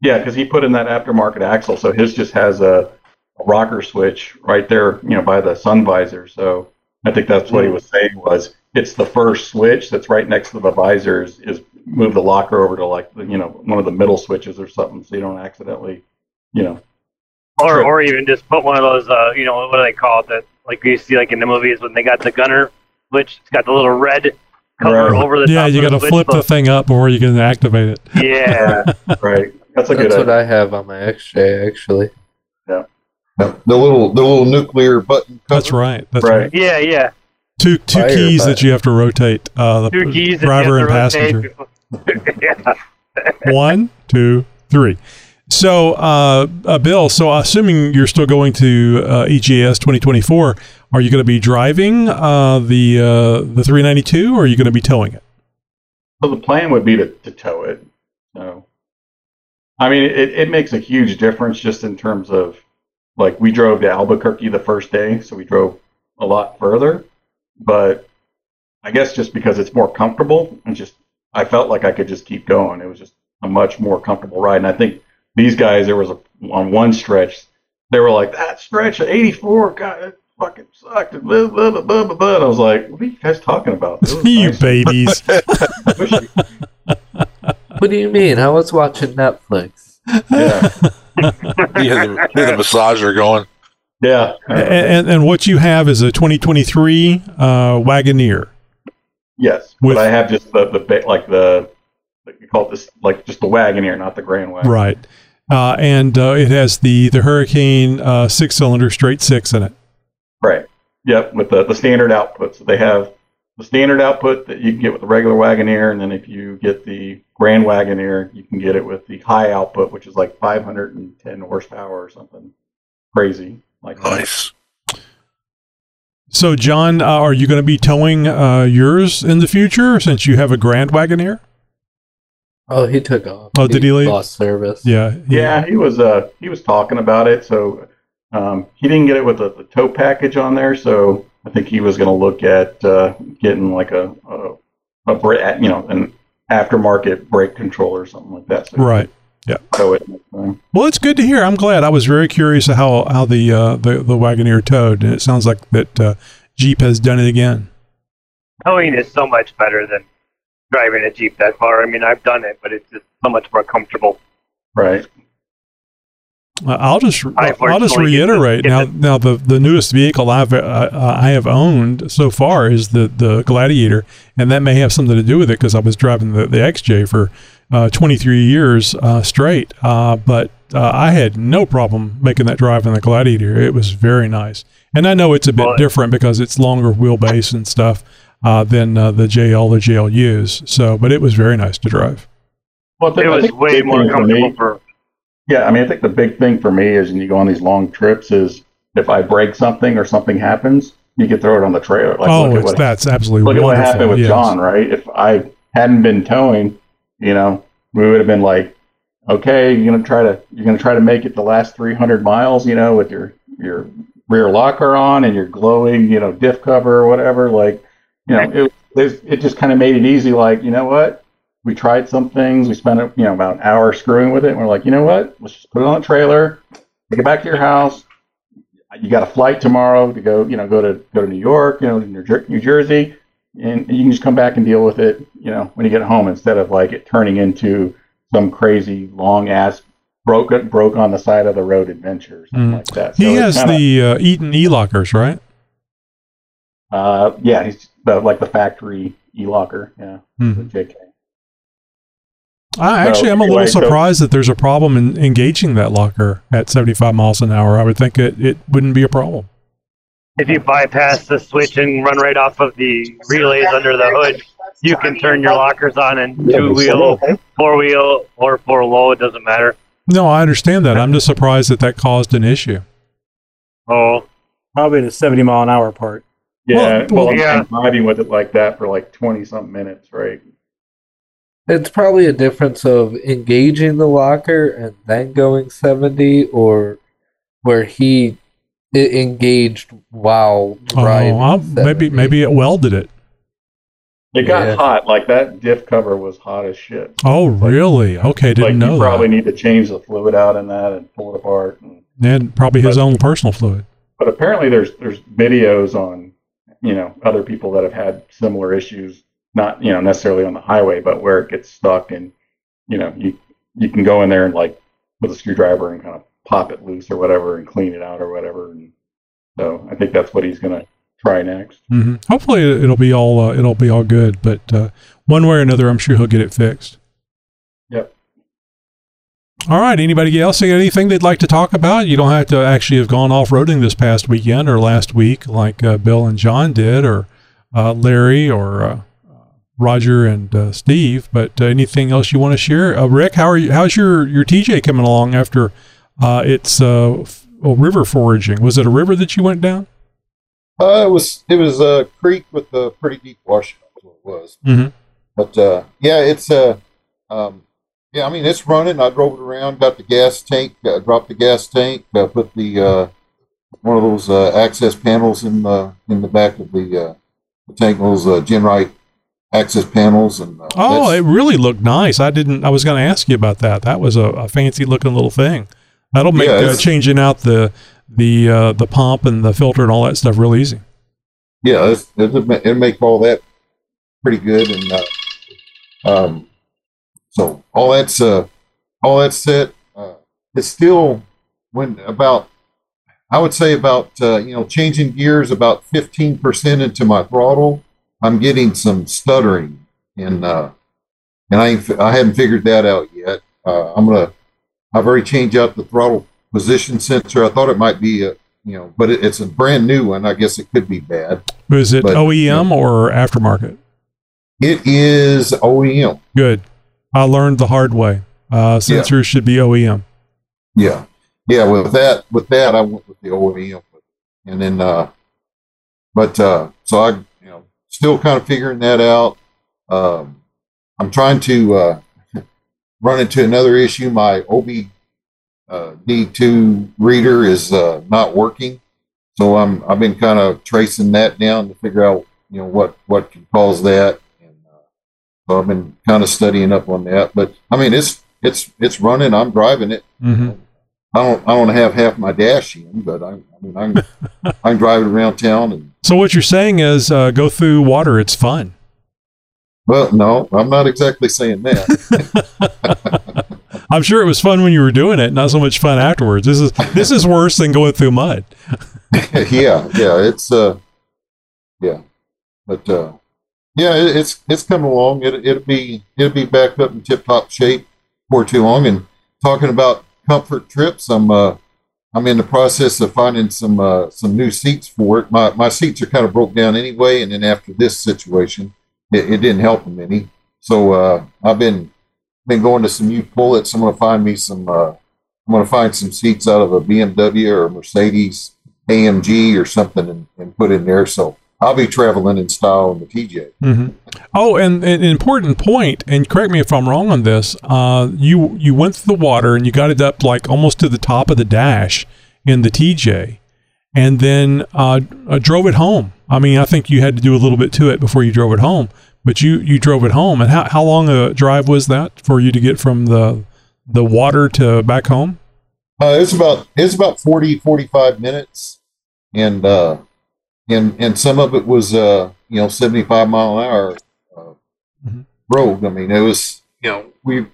yeah, because he put in that aftermarket axle, so his just has a, a rocker switch right there, you know, by the sun visor. So I think that's what he was saying was it's the first switch that's right next to the visor is, is move the locker over to like you know one of the middle switches or something, so you don't accidentally, you know, or trip. Or even just put one of those uh, you know, what do they call it, that like you see like in the movies when they got the gunner, which it's got the little red. Cover right. over the yeah, you got to flip book. the thing up before you can activate it. Yeah, right. That's a good. That's what I have on my X J actually. Yeah. The little the little nuclear button. Cover. That's right. That's right. right. Yeah, yeah. Two two Fire keys button. that you have to rotate. Uh, the two keys driver and passenger. yeah. One, two, three. So, uh, uh, Bill. So, assuming you're still going to uh, E G S twenty twenty-four, are you going to be driving uh, the uh, the three ninety-two, or are you going to be towing it? Well, the plan would be to, to tow it. So, I mean, it, it makes a huge difference just in terms of like we drove to Albuquerque the first day, so we drove a lot further. But I guess just because it's more comfortable, and just I felt like I could just keep going. It was just a much more comfortable ride, and I think. These guys, there was a on one stretch, they were like, that stretch of eighty-four, God, it fucking sucked. And blah, blah, blah, blah, blah. I was like, what are you guys talking about? You nice. babies. What do you mean? I was watching Netflix. Yeah. You had the, the massager going. Yeah. And, and, and what you have is a twenty twenty-three uh, Wagoneer. Yes. With, but I have just the, the like the, you call it this, like just the Wagoneer, not the Grand Wagoneer. Right. Uh, and uh, it has the the Hurricane uh, six cylinder straight six in it. Right. Yep. With the, the standard output, so they have the standard output that you can get with the regular Wagoneer, and then if you get the Grand Wagoneer, you can get it with the high output, which is like five hundred and ten horsepower or something crazy like that. Nice. So, John, uh, are you going to be towing uh, yours in the future since you have a Grand Wagoneer? Oh, he took off. Oh, he did he leave? Lost service. Yeah, yeah. Yeah, he was uh he was talking about it. So um, he didn't get it with the, the tow package on there. So I think he was going to look at uh, getting like a a, a you know an aftermarket brake controller or something like that. So right. Yeah. Tow it. Well, it's good to hear. I'm glad. I was very curious how how the uh, the the Wagoneer towed, and it sounds like that uh, Jeep has done it again. Towing is so much better than driving a Jeep that far. I mean, I've done it, but it's just so much more comfortable. Right. Well, I'll just I've I'll just reiterate now. It. Now the, the newest vehicle I've uh, I have owned so far is the the Gladiator, and that may have something to do with it because I was driving the, the X J for uh, twenty-three years uh, straight. Uh, but uh, I had no problem making that drive in the Gladiator. It was very nice, and I know it's a bit well, different because it's longer wheelbase and stuff. Uh, than uh, the J L or J L Us. So, but it was very nice to drive. Well, I think, it was way more comfortable for, for. Yeah, I mean, I think the big thing for me is when you go on these long trips is if I break something or something happens, you can throw it on the trailer. Like, oh, look it's, what, that's absolutely look wonderful. Look at what happened with yes. John, right? If I hadn't been towing, you know, we would have been like, okay, you're gonna try to you're gonna try to make it the last three hundred miles, you know, with your your rear locker on and your glowing, you know, diff cover or whatever, like, you know, it, it just kind of made it easy. Like, you know what? We tried some things. We spent, you know, about an hour screwing with it. And we're like, you know what? Let's just put it on a trailer. Take it back to your house. You got a flight tomorrow to go, you know, go to go to New York, you know, New Jersey, and you can just come back and deal with it, you know, when you get home, instead of like it turning into some crazy long ass broke broke on the side of the road adventure or something mm. like that. So he has kinda, the uh, Eaton e-lockers, right? Uh, yeah, he's the, like the factory e-locker, yeah, mm. J K. I actually so, am a anyway, little surprised so, that there's a problem in engaging that locker at seventy-five miles an hour. I would think it, it wouldn't be a problem. If you bypass the switch and run right off of the relays under the hood, you can turn your lockers on in two-wheel, four-wheel, or four-low. It doesn't matter. No, I understand that. I'm just surprised that that caused an issue. Oh. Probably the seventy mile an hour part. Yeah, well, well yeah. I'm riding with it like that for like twenty-something minutes, right? It's probably a difference of engaging the locker and then going seventy, or where he it engaged while driving. Oh, I'll, maybe maybe it welded it. It got yeah. hot. Like that diff cover was hot as shit. Oh, like, really? Okay, didn't like know you that. Probably need to change the fluid out in that and pull it apart. And, and probably his but, own personal fluid. But apparently there's there's videos on, you know, other people that have had similar issues. Not, you know, necessarily on the highway, but where it gets stuck, and you know, you you can go in there and like with a screwdriver and kind of pop it loose or whatever and clean it out or whatever. And so I think that's what he's going to try next. Mm-hmm. Hopefully it'll be all uh, it'll be all good, but uh, one way or another, I'm sure he'll get it fixed. Yep. All right. Anybody else got anything they'd like to talk about? You don't have to actually have gone off roading this past weekend or last week, like uh, Bill and John did, or uh, Larry, or. Uh, Roger and uh, Steve, but uh, anything else you want to share? Uh, Rick, how are you? How's your, your T J coming along after uh, its uh, f- oh, river foraging? Was it a river that you went down? Uh, it was it was a creek with a pretty deep wash. It was, mm-hmm. but uh, yeah, it's uh, um, yeah. I mean, it's running. I drove it around, got the gas tank, uh, dropped the gas tank, uh, put the uh, one of those uh, access panels in the in the back of the uh, the tank. Those uh, Genrite access panels and uh, oh, it really looked nice. I didn't. I was going to ask you about that. That was a, a fancy looking little thing. That'll make yeah, uh, changing out the the uh, the pump and the filter and all that stuff real easy. Yeah, it's, it'll, it'll make all that pretty good. And uh, um, so all that's uh, all that's set. Uh, it's still when about I would say about uh, you know changing gears about fifteen percent into my throttle. I'm getting some stuttering, and uh, and I I haven't figured that out yet. Uh, I'm gonna I've already changed out the throttle position sensor. I thought it might be a you know, but it, it's a brand new one. I guess it could be bad. Is it but, O E M you know, or aftermarket? It is O E M. Good. I learned the hard way. Uh, sensors yeah. should be O E M. Yeah, yeah. With that, with that, I went with the O E M, and then uh, but uh, so I. Still kind of figuring that out. Um, I'm trying to uh, run into another issue. My O B D two uh, reader is uh, not working, so I'm I've been kind of tracing that down to figure out you know what what could cause that. And uh, so I've been kind of studying up on that. But I mean, it's it's it's running. I'm driving it. Mm-hmm. I don't I don't have half my dash in, but I, I mean I'm I'm driving around town. And so what you're saying is uh, go through water. It's fun. Well, no, I'm not exactly saying that. I'm sure it was fun when you were doing it, not so much fun afterwards. This is this is worse than going through mud. yeah, yeah, it's uh, yeah, but uh, yeah, it, it's it's coming along. It it'll be it'll be back up in tip top shape for too long. And talking about comfort trips, I'm uh, I'm in the process of finding some uh, some new seats for it. My my seats are kind of broke down anyway, and then after this situation, it, it didn't help them any. So uh, I've been been going to some used pullets. I'm going to find me some. Uh, I'm going to find some seats out of a B M W or a Mercedes A M G or something, and, and put in there. So I'll be traveling in style in the T J. Mm-hmm. Oh, and, and an important point, and correct me if I'm wrong on this, uh, you you went through the water and you got it up like almost to the top of the dash in the T J. and then uh, I drove it home. I mean, I think you had to do a little bit to it before you drove it home, but you, you drove it home. And how, how long a drive was that for you to get from the the water to back home? Uh, it's about it's about forty, forty-five minutes, and uh, and and some of it was uh, you know seventy-five mile an hour uh, mm-hmm. road. I mean, it was you know we,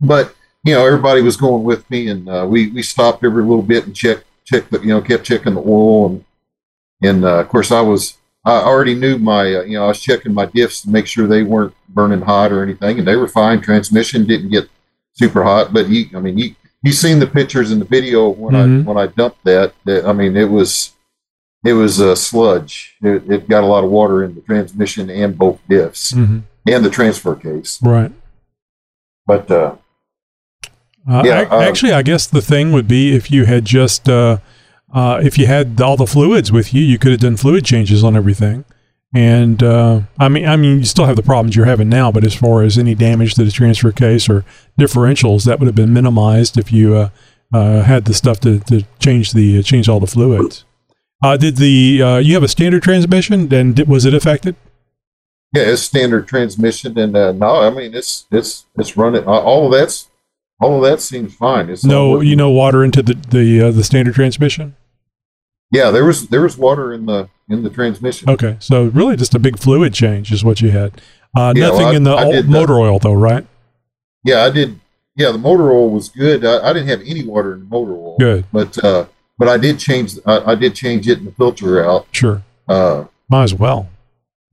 but you know everybody was going with me, and uh, we we stopped every little bit and checked checked the, you know kept checking the oil and. And uh, of course, I was, I already knew my, uh, you know, I was checking my diffs to make sure they weren't burning hot or anything. And they were fine. Transmission didn't get super hot, but you, I mean, you, you seen the pictures in the video when mm-hmm. I, when I dumped that, that, I mean, it was, it was a uh, sludge. It, it got a lot of water in the transmission and both diffs mm-hmm. and the transfer case. Right. But, uh, uh yeah, I, actually, uh, I guess the thing would be if you had just, uh, Uh, if you had all the fluids with you, you could have done fluid changes on everything. And uh, I mean, I mean, you still have the problems you're having now, but as far as any damage to the transfer case or differentials, that would have been minimized if you uh, uh, had the stuff to, to change the uh, change all the fluids. Uh, did the uh, you have a standard transmission? And did, was it affected? Yeah, it's standard transmission, and uh, no, I mean it's it's it's running. Uh, all of that's all of that seems fine. It's no, you know, water into the the uh, the standard transmission. Yeah, there was there was water in the in the transmission. Okay, so really just a big fluid change is what you had. Uh, yeah, nothing well, I, in the old motor that. oil though, right? Yeah, I did. Yeah, the motor oil was good. I, I didn't have any water in the motor oil. Good, but uh, but I did change I, I did change it in the filter out. Sure, uh, might as well.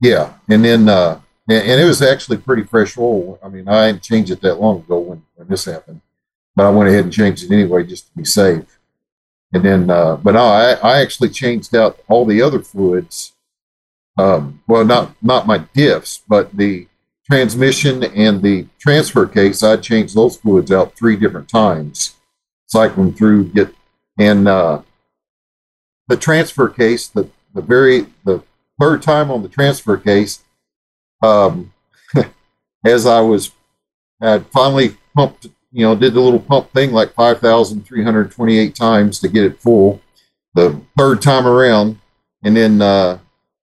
Yeah, and then uh, and, and it was actually pretty fresh oil. I mean, I didn't change it that long ago when, when this happened, but I went ahead and changed it anyway just to be safe. And then, uh, but I, I actually changed out all the other fluids. Um, well, not, not my diffs, but the transmission and the transfer case, I changed those fluids out three different times, cycling through, get, and, uh, the transfer case, the, the very, the third time on the transfer case, um, as I was, I'd finally pumped you know, did the little pump thing like five thousand three hundred twenty-eight times to get it full the third time around. And then uh,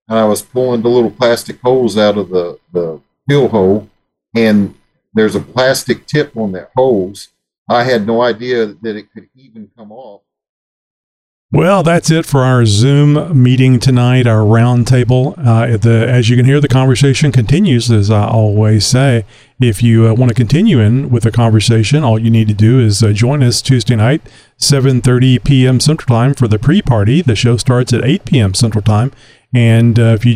and I was pulling the little plastic hose out of the, the fuel hole, and there's a plastic tip on that hose. I had no idea that it could even come off. Well, that's it for our Zoom meeting tonight, our roundtable. Uh, the, as you can hear, the conversation continues, as I always say. If you uh, want to continue in with the conversation, all you need to do is uh, join us Tuesday night, seven thirty p.m. Central Time for the pre-party. The show starts at eight p.m. Central Time. And uh, if you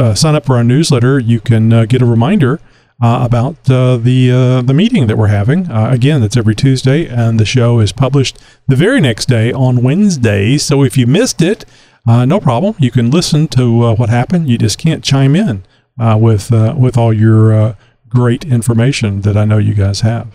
uh, sign up for our newsletter, you can uh, get a reminder uh, about uh, the uh, the meeting that we're having. Uh, again, that's every Tuesday, and the show is published the very next day on Wednesday. So if you missed it, uh, no problem. You can listen to uh, what happened. You just can't chime in uh, with, uh, with all your uh, great information that I know you guys have.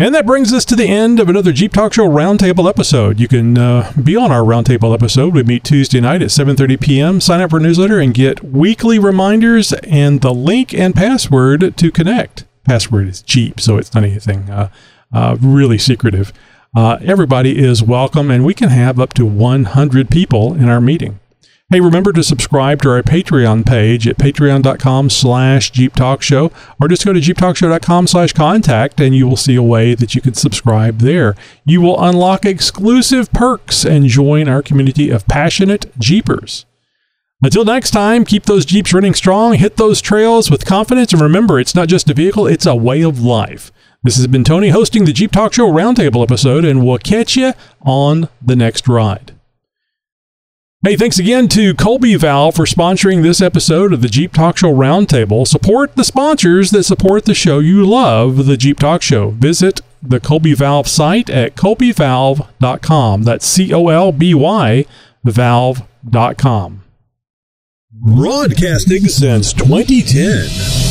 And that brings us to the end of another Jeep Talk Show Roundtable episode. You can uh, be on our Roundtable episode. We meet Tuesday night at seven thirty p.m. Sign up for our newsletter and get weekly reminders and the link and password to connect. Password is Jeep, so it's not anything uh, uh, really secretive. Uh, everybody is welcome, and we can have up to one hundred people in our meeting. Hey, remember to subscribe to our Patreon page at patreon.com slash Jeep Talk Show, or just go to jeeptalkshow.com slash contact, and you will see a way that you can subscribe there. You will unlock exclusive perks and join our community of passionate Jeepers. Until next time, keep those Jeeps running strong, hit those trails with confidence, and remember, it's not just a vehicle, it's a way of life. This has been Tony hosting the Jeep Talk Show Roundtable episode, and we'll catch you on the next ride. Hey, thanks again to Colby Valve for sponsoring this episode of the Jeep Talk Show Roundtable. Support the sponsors that support the show you love, the Jeep Talk Show. Visit the Colby Valve site at colby valve dot com. That's C O L B Y, valve dot com. Broadcasting since twenty ten.